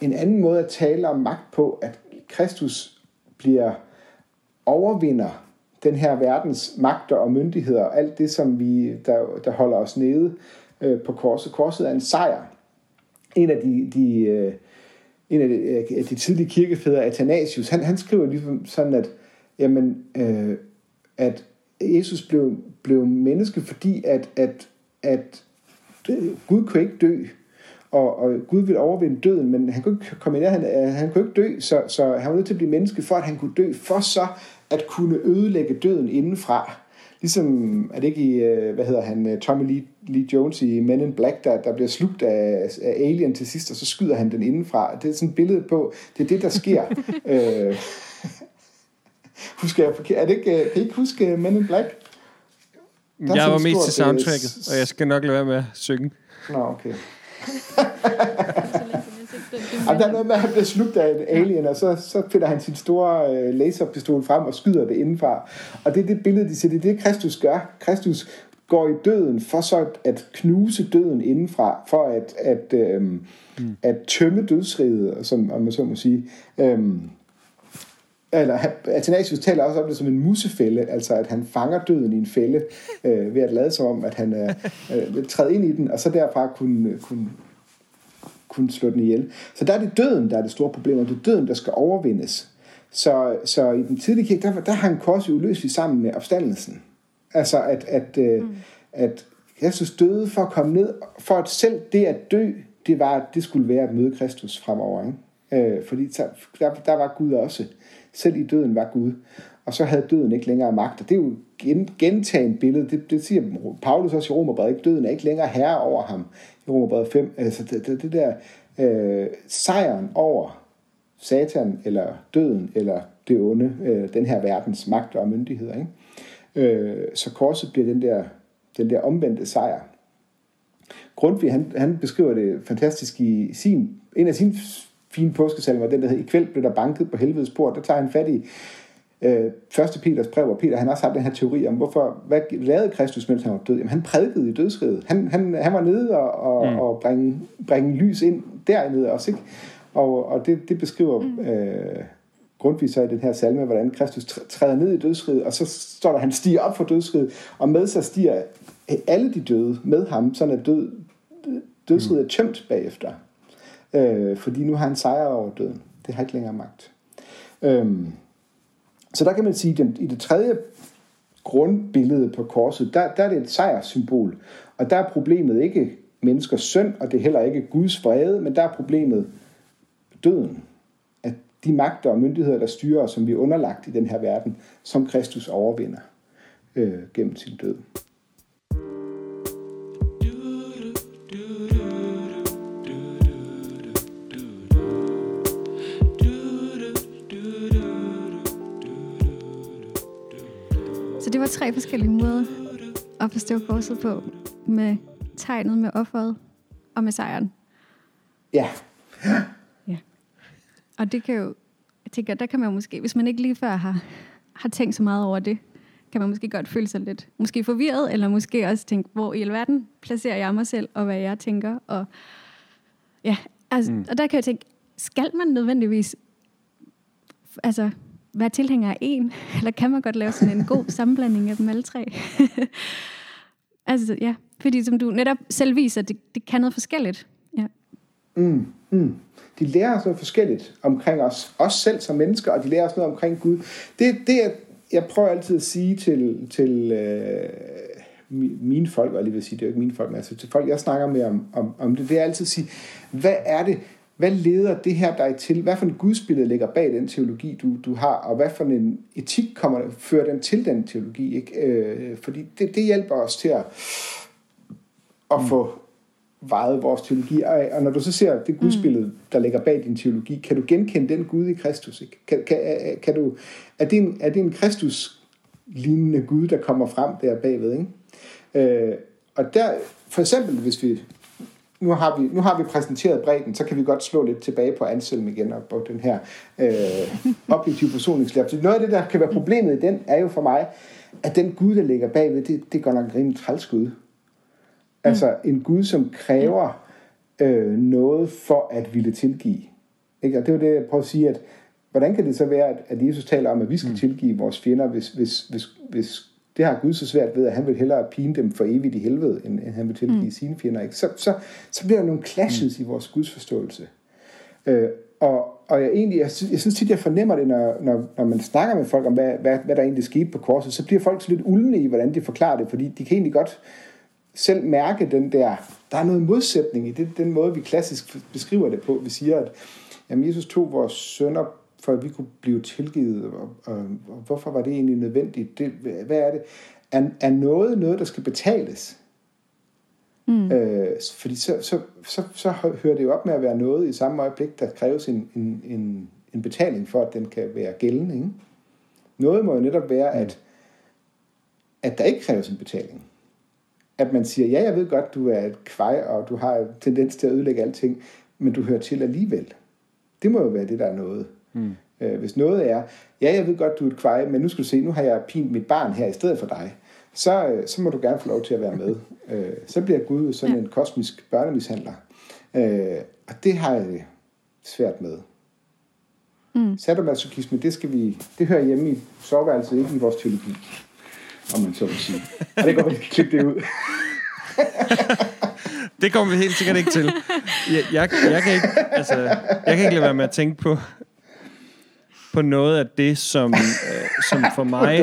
en anden måde at tale om magt på, at Kristus bliver overvinder den her verdens magter og myndigheder, og alt det, som vi, der, der holder os nede øh, på korset. Korset er en sejr. En af de, de, øh, en af de, de tidlige kirkefædre, Athanasius, han, han skriver ligesom sådan, at, jamen, øh, at Jesus blev, blev menneske, fordi at, at, at Gud kunne ikke dø, Og, og Gud ville overvinde døden, men han kunne ikke komme ind, han, han kunne ikke dø, så, så han var nødt til at blive menneske, for at han kunne dø, for så at kunne ødelægge døden indenfra. Ligesom, er det ikke i, hvad hedder han, Tommy Lee, Lee Jones i Men in Black, der, der bliver slugt af, af Alien til sidst, og så skyder han den indenfra. Det er sådan et billede på, det er det, der sker. øh, husker jeg, er det ikke, kan I ikke huske Men in Black? Der jeg var mest til soundtracket, s- og jeg skal nok lade være med at synge. Nå, okay. Og der er noget med, at han bliver slugt af en alien, og så, så finder han sin store øh, laserpistol frem og skyder det indenfra. Og det er det billede, de siger, det er det, Kristus gør. Kristus går i døden for så at knuse døden indenfra, for at, at, øh, mm. at tømme dødsriget, som, om man så må sige. Øh, eller Athanasius taler også om det som en musefælde, altså at han fanger døden i en fælde, øh, ved at lade sig om, at han øh, vil træde ind i den, og så derfra kunne, kunne, kunne slå den ihjel. Så der er det døden, der er det store problem, og det er døden, der skal overvindes. Så, så i den tidlige kirke, der, der hang korset uløseligt sammen med opstandelsen. Altså at, at, øh, mm. at Jesus døde for at komme ned, for at selv det at dø, det var, at det skulle være at møde Kristus fremover, ikke? Øh, fordi der, der var Gud også. Selv i døden var Gud. Og så havde døden ikke længere magt. Og det er jo gentaget billede. Det, det siger Paulus også i Romerbrevet. Døden er ikke længere herre over ham. I Romerbrevet fem. Altså det, det, det der øh, sejren over Satan, eller døden, eller det onde, øh, den her verdens magt og myndigheder. Ikke? Øh, så korset bliver den der, den der omvendte sejr. Grundtvig, han, han beskriver det fantastisk i sin, en af sine fine påskesalmer, den der hed, i kveld blev der banket på helvedes port. Der tager han fat i øh, første Peters brev, og Peter, han har også haft den her teori om, hvorfor, hvad lavede Kristus, mens han var død? Jamen, han prædikede i dødsriget. Han, han, han var nede og, og, mm. og bringe, bringe lys ind dernede også, ikke? Og, og det, det beskriver øh, Grundtvig så i den her salme, hvordan Kristus træder ned i dødsriget, og så står der, han stiger op fra dødsriget, og med sig stiger alle de døde med ham, sådan at død, dødsriget er tømt bagefter. Øh, fordi nu har han sejret over døden. Det har ikke længere magt. Øh, så der kan man sige, at i det tredje grundbillede på korset, der, der er det et sejrssymbol. Og der er problemet ikke menneskers synd, og det er heller ikke Guds vrede, men der er problemet døden, at de magter og myndigheder, der styrer os, som vi er underlagt i den her verden, som Kristus overvinder øh, gennem sin død. Så det var tre forskellige måder at forstå korset på, med tegnet, med offeret og med sejren. Ja. Og det kan jo, jeg tænker, der kan man måske, hvis man ikke lige før har, har tænkt så meget over det, kan man måske godt føle sig lidt, måske forvirret, eller måske også tænke, hvor i alverden placerer jeg mig selv, og hvad jeg tænker, og ja, altså, mm. og der kan jeg tænke, skal man nødvendigvis, altså, være tilhænger af en, eller kan man godt lave sådan en god sammenblanding af dem alle tre? Altså, ja, fordi som du netop selv viser, det, det kan noget forskelligt, ja. Mm, mm. De lærer os noget forskelligt omkring os, os selv som mennesker, og de lærer os noget omkring Gud. Det, det jeg, jeg prøver altid at sige til, til øh, mine folk, og jeg lige vil sige, det er jo ikke mine folk, men altså til folk, jeg snakker med om, om, om det, det er altid at sige, hvad er det, hvad leder det her dig til? Hvad for en gudsbillede ligger bag den teologi, du, du har, og hvad for en etik kommer, fører den til den teologi? Ikke? Øh, fordi det, det hjælper os til at, at mm. få vejet vores teologi, og når du så ser det gudsbillede, der ligger bag din teologi, kan du genkende den Gud i Kristus, ikke? Kan, kan, kan du, er det en, er det en Kristus-lignende Gud, der kommer frem der bagved, ikke? Øh, og der, for eksempel, hvis vi nu har vi, nu har vi præsenteret bredden, så kan vi godt slå lidt tilbage på Anselm igen, og på den her øh, objektive forsoningslære. Noget af det, der kan være problemet i den, er jo for mig, at den Gud, der ligger bagved, det, det går nok en rimelig træls Gud. Altså en Gud, som kræver øh, noget for at ville tilgive. Ikke? Og det var det, jeg prøver at sige, at hvordan kan det så være, at, at Jesus taler om, at vi skal mm. tilgive vores fjender, hvis, hvis, hvis, hvis det har Gud så svært ved, at han vil hellere pine dem for evigt i helvede, end, end han vil tilgive mm. sine fjender. Ikke? Så, så, så bliver der nogle clashes mm. i vores gudsforståelse. Øh, og og jeg, egentlig, jeg, synes, jeg synes tit, jeg fornemmer det, når, når, når man snakker med folk om, hvad, hvad, hvad der egentlig skete på korset, så bliver folk så lidt uldne i, hvordan de forklarer det, fordi de kan egentlig godt selv mærke den der, der er noget modsætning i det, den måde, vi klassisk beskriver det på. Vi siger, at jamen, Jesus tog vores synder, for at vi kunne blive tilgivet, og, og, og hvorfor var det egentlig nødvendigt? Det, hvad er det? Er, er noget noget, der skal betales? Mm. Øh, fordi så, så, så, så hører det jo op med at være noget i samme øjeblik, der kræves en, en, en, en betaling for, at den kan være gældende. Ikke? Noget må jo netop være, mm. at, at der ikke kræves en betaling. At man siger, ja, jeg ved godt, du er et kvej, og du har tendens til at ødelægge alting, men du hører til alligevel. Det må jo være det, der er noget. Mm. Øh, hvis noget er, ja, jeg ved godt, du er et kvej, men nu skal du se, nu har jeg pint mit barn her i stedet for dig, så, øh, så må du gerne få lov til at være med. Øh, så bliver Gud sådan ja. en kosmisk børnemishandler. Øh, og det har jeg det svært med. Mm. Sadomasochisme, det skal vi, det hører hjemme i soveværelset, ikke i vores teologi. Om man så vil sige. Og det går vi ikke klippe det ud. Det kommer vi helt sikkert ikke til. Jeg, jeg, jeg, kan ikke, altså, jeg kan ikke lade være med at tænke på, på noget af det, som, øh, som for mig...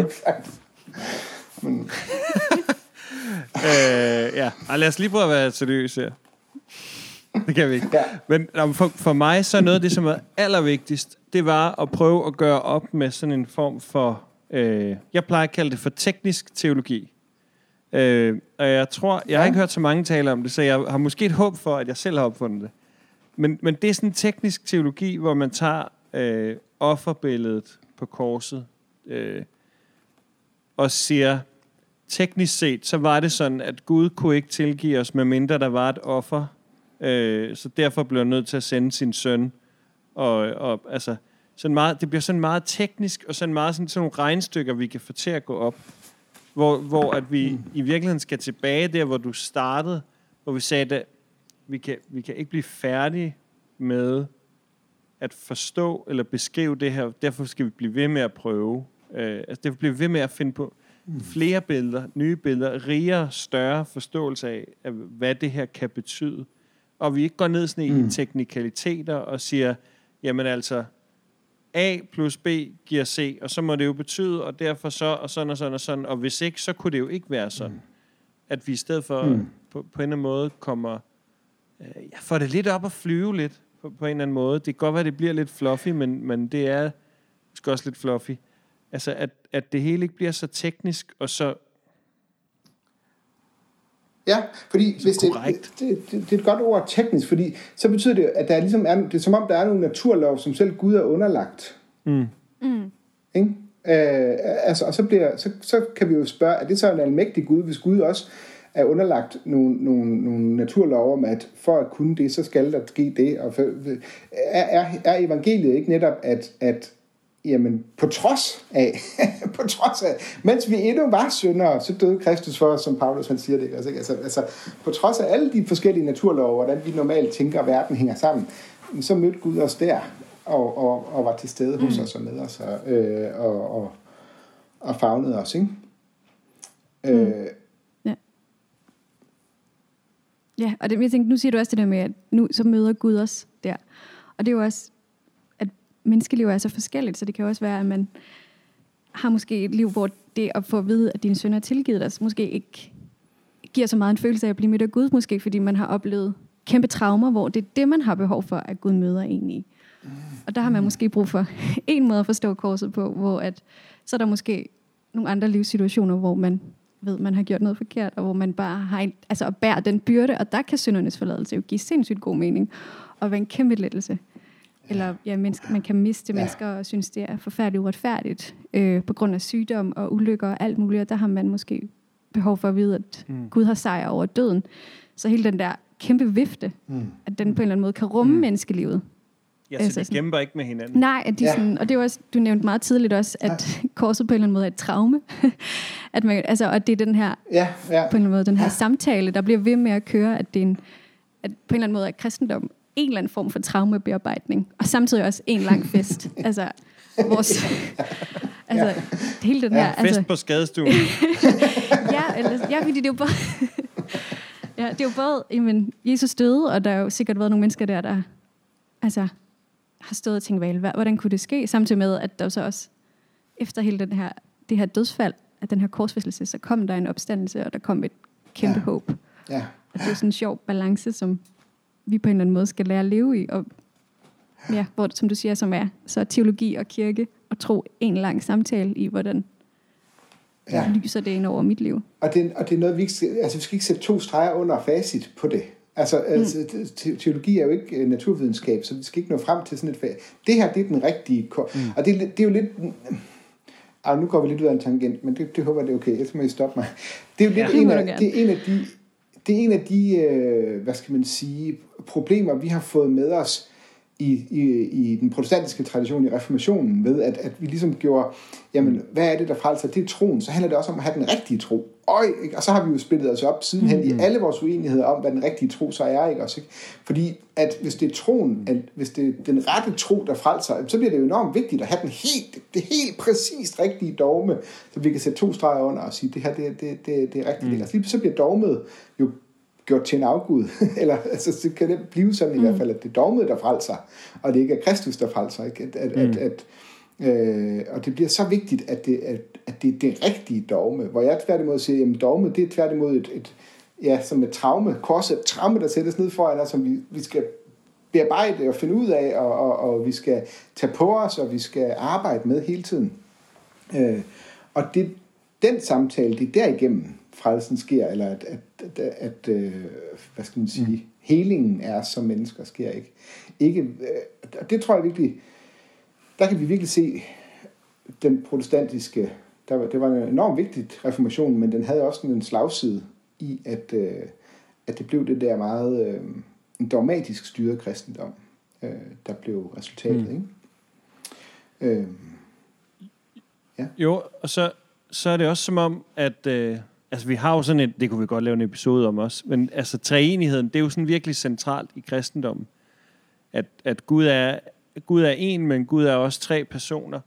øh, ja, og lad os lige prøve at være seriøs her. Det kan vi ikke. Ja. Men for, for mig så er noget af det, som er allervigtigst, det var at prøve at gøre op med sådan en form for, øh, jeg plejer at kalde det for teknisk teologi. Øh, og jeg tror, jeg har ikke hørt så mange tale om det, så jeg har måske et håb for, at jeg selv har opfundet det. Men, men det er sådan en teknisk teologi, hvor man tager øh, offerbilledet på korset øh, og siger, teknisk set, så var det sådan, at Gud kunne ikke tilgive os, medmindre der var et offer. Øh, så derfor blev han nødt til at sende sin søn. Og, og, altså, sådan meget, det bliver sådan meget teknisk, og sådan meget sådan, sådan nogle regnestykker, vi kan få til at gå op. Hvor, hvor at vi i virkeligheden skal tilbage der, hvor du startede, hvor vi sagde, at vi kan, vi kan ikke blive færdige med at forstå eller beskrive det her. Derfor skal vi blive ved med at prøve. Øh, altså, derfor bliver vi ved med at finde på flere billeder, nye billeder, rigere, større forståelse af, af, hvad det her kan betyde. Og vi ikke går ned sådan i mm. teknikaliteter og siger, jamen altså, A plus B giver C, og så må det jo betyde, og derfor så, og sådan og sådan og sådan, og hvis ikke, så kunne det jo ikke være sådan. Mm. At vi i stedet for, mm. på, på en eller anden måde, kommer, øh, jeg får det lidt op at flyve lidt, på, på en eller anden måde. Det kan godt være, det bliver lidt fluffy, men, men det er måske også lidt fluffy. Altså, at, at det hele ikke bliver så teknisk, og så... Ja, fordi... Så hvis det, det, det, det er et godt ord, teknisk, fordi så betyder det, at der ligesom er... Det er som om, der er nogle naturlov, som selv Gud er underlagt. Mm. Mm. Ikke? Øh, altså, og så, bliver, så, så kan vi jo spørge, er det så en almægtig Gud, hvis Gud også er underlagt nogle, nogle, nogle naturlov om, at for at kunne det, så skal der ske det. Og for, er, er, er evangeliet ikke netop, at... at jamen, på trods af, på trods af, mens vi endnu var syndere, så døde Kristus for os, som Paulus han siger det. Altså, altså, altså, på trods af alle de forskellige naturlove, hvordan vi normalt tænker, at verden hænger sammen, så mødte Gud os der, og, og, og var til stede hos os og med os, og, øh, og, og, og favnede os, ikke? Mm. Øh. Ja. Ja, og det, jeg tænkte, nu siger du også det der med, at nu så møder Gud os der. Og det er jo også, menneskeliv er så forskelligt, så det kan også være, at man har måske et liv, hvor det at få at vide, at dine sønner er tilgivet dig, måske ikke giver så meget en følelse af at blive mødt af Gud, måske fordi man har oplevet kæmpe traumer, hvor det er det, man har behov for, at Gud møder en i. Og der har man måske brug for en måde at forstå korset på, hvor at, så er der måske nogle andre livssituationer, hvor man ved, man har gjort noget forkert, og hvor man bare har en, altså at bære den byrde, og der kan syndernes forladelse jo give sindssygt god mening, og være en kæmpe lettelse. Eller ja, menneske, man kan miste mennesker og synes, det er forfærdeligt uretfærdigt øh, på grund af sygdom og ulykker og alt muligt. Og der har man måske behov for at vide, at mm. Gud har sejr over døden. Så hele den der kæmpe vifte, mm. at den på en eller anden måde kan rumme mm. menneskelivet. Ja, så altså, de sådan, gemmer ikke med hinanden. Nej, at de ja. sådan, og det var også, du nævnte meget tidligt også, at ja. korset på en eller anden måde er et traume. at man, altså, og det er den her, ja, ja. på en eller anden måde, den her ja. samtale, der bliver ved med at køre, at det er en, at på en eller anden måde er kristendom en eller anden form for traumebearbejdning, og samtidig også en lang fest. altså, vores... altså, ja. hele den her... Ja, fest altså, på skadestuen. ja, eller, ja, fordi det er jo både... ja, det er jo både, jamen, Jesus døde, og der har jo sikkert været nogle mennesker der, der altså, har stået og tænkt, hvad, hvordan kunne det ske? Samtidig med, at der så også, efter hele den her, det her dødsfald, at den her korsfæstelse, så kom der en opstandelse, og der kom et kæmpe ja. håb. Ja. Og det er sådan en sjov balance, som... vi på en eller anden måde skal lære at leve i, og ja, hvor, som du siger, som er så teologi og kirke og tro en lang samtale i, hvordan ja. lyser det ind over mit liv. Og det, og det er noget, vi skal, altså vi skal ikke sætte to streger under facit på det. Altså, mm. altså teologi er jo ikke naturvidenskab, så vi skal ikke nå frem til sådan et fag. Det her, det er den rigtige kor. Mm. Og det, det er jo lidt... Ah, nu går vi lidt ud af en tangent, men det, det håber jeg, det er okay. Jeg må I stoppe mig. Det er jo lidt ja, en, af, det er en af de... Det er en af de, øh, hvad skal man sige, problemer, vi har fået med os i, i, i den protestantiske tradition i reformationen, ved at, at vi ligesom gjorde, jamen, hvad er det, der frelser? Det er troen. Så handler det også om at have den rigtige tro. Øj, ikke? Og så har vi jo spillet os op sidenhen mm-hmm. i alle vores uenigheder om, hvad den rigtige tro så er, ikke også? Ikke? Fordi at hvis det er troen, at hvis det er den rette tro, der frelser, så bliver det jo enormt vigtigt at have den helt, det helt præcist rigtige dogme, så vi kan sætte to streger under og sige, det her, det, det, det, det er rigtigt. Mm. Altså, så bliver dogmet jo gjort til en afgud, eller altså, så kan det blive sådan i mm. hvert fald, at det er dogmet, der frelser, og det ikke er Kristus, der frelser, ikke? At, at, mm. at, at Øh, og det bliver så vigtigt, at det, at, at det er det rigtige dogme, hvor jeg tværtimod siger, jamen dogme, det er tværtimod et, et, ja, som et traume, korset, et traume, der sættes ned foran os, som vi, vi skal bearbejde og finde ud af, og, og, og vi skal tage på os, og vi skal arbejde med hele tiden. Øh, og det, den samtale, det er derigennem frelsen sker, eller at, at, at, at øh, hvad skal man sige, mm. helingen er som mennesker sker, ikke? Ikke øh, og det tror jeg virkelig, der kan vi virkelig se den protestantiske, der var, det var en enormt vigtig reformation, men den havde også en slagside i, at, øh, at det blev det der meget øh, en dogmatisk styret kristendom, øh, der blev resultatet, mm. ikke? Øh, ja. Jo, og så, så er det også som om, at øh, altså vi har jo sådan et, det kunne vi godt lave en episode om også, men altså treenigheden, det er jo sådan virkelig centralt i kristendommen, at, at Gud er Gud er en, men Gud er også tre personer.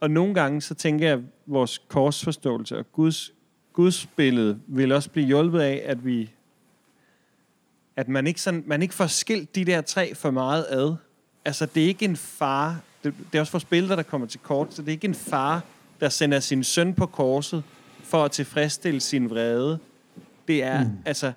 Og nogle gange, så tænker jeg, at vores korsforståelse og Guds, Guds billede vil også blive hjulpet af, at vi, at man ikke, sådan, man ikke får skilt de der tre for meget ad. Altså, det er ikke en far, det, det er også vores billeder, der kommer til kort, så det er ikke en far, der sender sin søn på korset for at tilfredsstille sin vrede. Det er, mm. altså,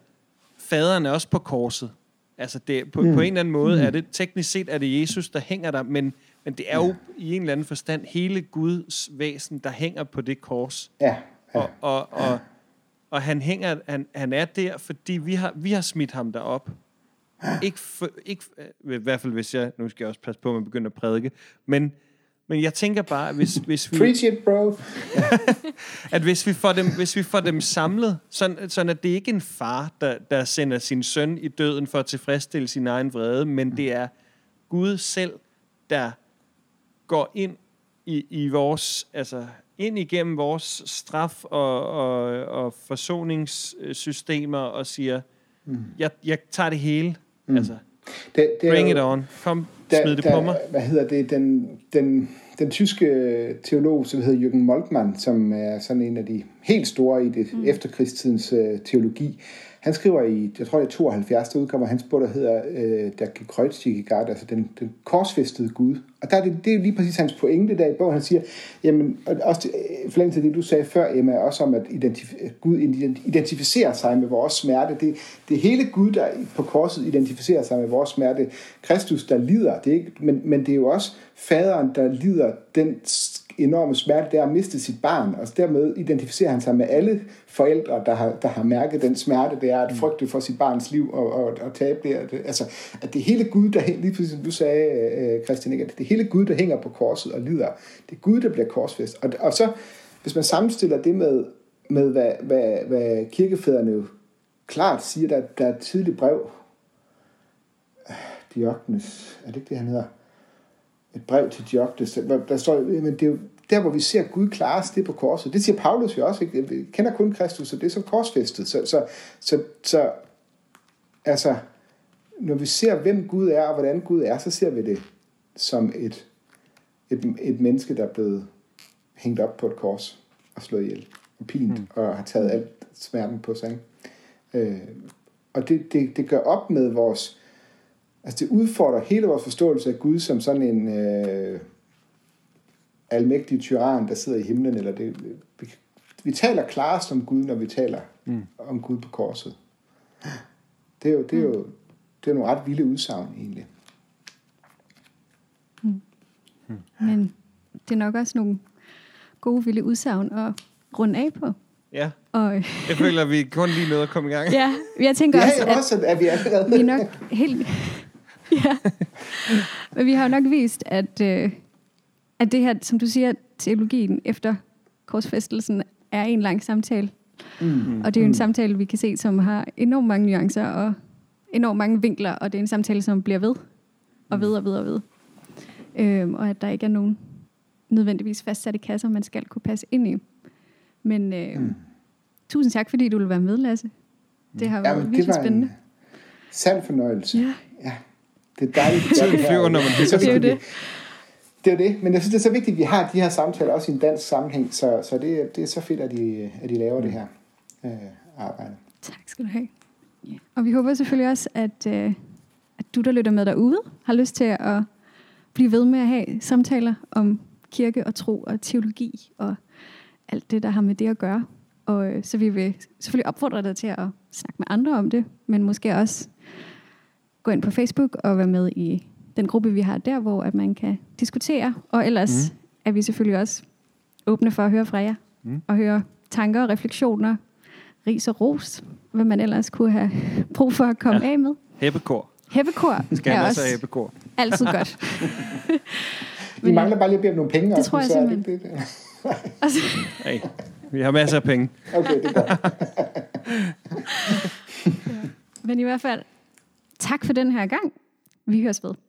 faderen er også på korset. Altså, det, på, mm. på en eller anden måde er det, teknisk set er det Jesus, der hænger der, men, men det er jo ja. i en eller anden forstand hele Guds væsen, der hænger på det kors. Ja. Ja. Og, og, og, og, og han hænger, han, han er der, fordi vi har, vi har smidt ham derop. Ja. Ikke, for, ikke i hvert fald, hvis jeg, nu skal jeg også passe på, at man begynder at prædike, men, men jeg tænker bare, hvis, hvis vi... Preach it, bro! at hvis vi får dem, hvis vi får dem samlet, sådan, sådan at det ikke er en far, der, der sender sin søn i døden for at tilfredsstille sin egen vrede, men det er Gud selv, der går ind i, i vores, altså ind igennem vores straf og, og, og forsoningssystemer og siger, mm. jeg, jeg tager det hele, mm. altså. Det, det Bring it on. Kom, der, smid det der, på mig. Hvad hedder det? Den, den, den tyske teolog, som hedder Jürgen Moltmann, som er sådan en af de helt store i det mm. efterkrigstidens uh, teologi. Han skriver i, jeg tror det er tooghalvfjerds, der udkommer hans bog, der hedder uh, der gekreuzigte Gott, altså den, den korsfæstede Gud. Og der er det, det er lige præcis hans pointe der i bogen. Han siger, jamen, og også forlængelse af det, du sagde før, Emma, også om, at identif- Gud identificerer sig med vores smerte. Det, det hele Gud, der på korset identificerer sig med vores smerte. Kristus, der lider, det er ikke, men, men det er jo også faderen, der lider den enorme smerte, det er at miste sit barn, og dermed identificerer han sig med alle forældre, der har, der har mærket den smerte, det er at frygte for sit barns liv og, og, og tabe det. Altså, at det hele Gud, der lige præcis som du sagde, Christian, ikke? At det hele Gud, der hænger på korset og lider, det er Gud, der bliver korsfæstet. Og, og så, hvis man sammenstiller det med, med hvad, hvad, hvad kirkefædrene jo klart siger, der, der er et tidligt brev, Diognes, er det ikke det, han hedder? Et brev til Diognes, der står, men det er jo der, hvor vi ser Gud klares, det på korset. Det siger Paulus jo også, ikke? Vi kender kun Kristus, og det er så korsfæstet. Så, så, så, så altså, når vi ser, hvem Gud er, og hvordan Gud er, så ser vi det som et, et, et menneske, der er blevet hængt op på et kors, og slået ihjel, og pint, mm. og har taget alt smerten på sig. Øh, og det, det, det gør op med vores... Altså det udfordrer hele vores forståelse af Gud som sådan en øh, almægtig tyran, der sidder i himlen. Eller det, vi, vi taler klarest om Gud, når vi taler mm. om Gud på korset. Det er jo, det er jo det er nogle ret vilde udsagn egentlig. Mm. Mm. Men det er nok også nogle gode, vilde udsagn at runde af på. Ja, og jeg føler, at vi kun lige nåede at komme i gang. Ja, jeg tænker ja, også, at, også, at vi, er vi er nok helt... Ja. Men vi har jo nok vist, at, øh, at det her, som du siger, teologien efter korsfæstelsen er en lang samtale. Mm-hmm. Og det er jo en samtale, vi kan se, som har enormt mange nuancer og enormt mange vinkler, og det er en samtale, som bliver ved og ved og ved og ved. Øh, og at der ikke er nogen nødvendigvis fastsatte kasser, man skal kunne passe ind i. Men øh, mm. tusind tak, fordi du ville være med, Lasse. Det har været ja, virkelig var spændende. Sand fornøjelse. Ja. Ja. Det er dejligt. Det er jo det. Det er det. Men jeg synes, det er så vigtigt, at vi har de her samtaler også i en dansk sammenhæng. Så, så det, det er så fedt, at de, at de laver det her øh, arbejde. Tak skal du have. Yeah. Og vi håber selvfølgelig også, at, øh, at du, der lytter med derude, har lyst til at blive ved med at have samtaler om kirke og tro og teologi og alt det, der har med det at gøre. Og øh, så vi vil selvfølgelig opfordre dig til at snakke med andre om det, men måske også gå ind på Facebook og være med i den gruppe, vi har der, hvor at man kan diskutere. Og ellers mm. er vi selvfølgelig også åbne for at høre fra jer, mm. og høre tanker, refleksioner, ris og ros, hvad man ellers kunne have brug for at komme ja. af med. Heppekor. Heppekor skal er også heppekor. Altid godt. Vi mangler bare lige at blive nogle penge. Det også, tror jeg simpelthen. Altså. Hey, vi har masser af penge. Okay, det er godt. Ja. Men i hvert fald, tak for den her gang. Vi høres ved.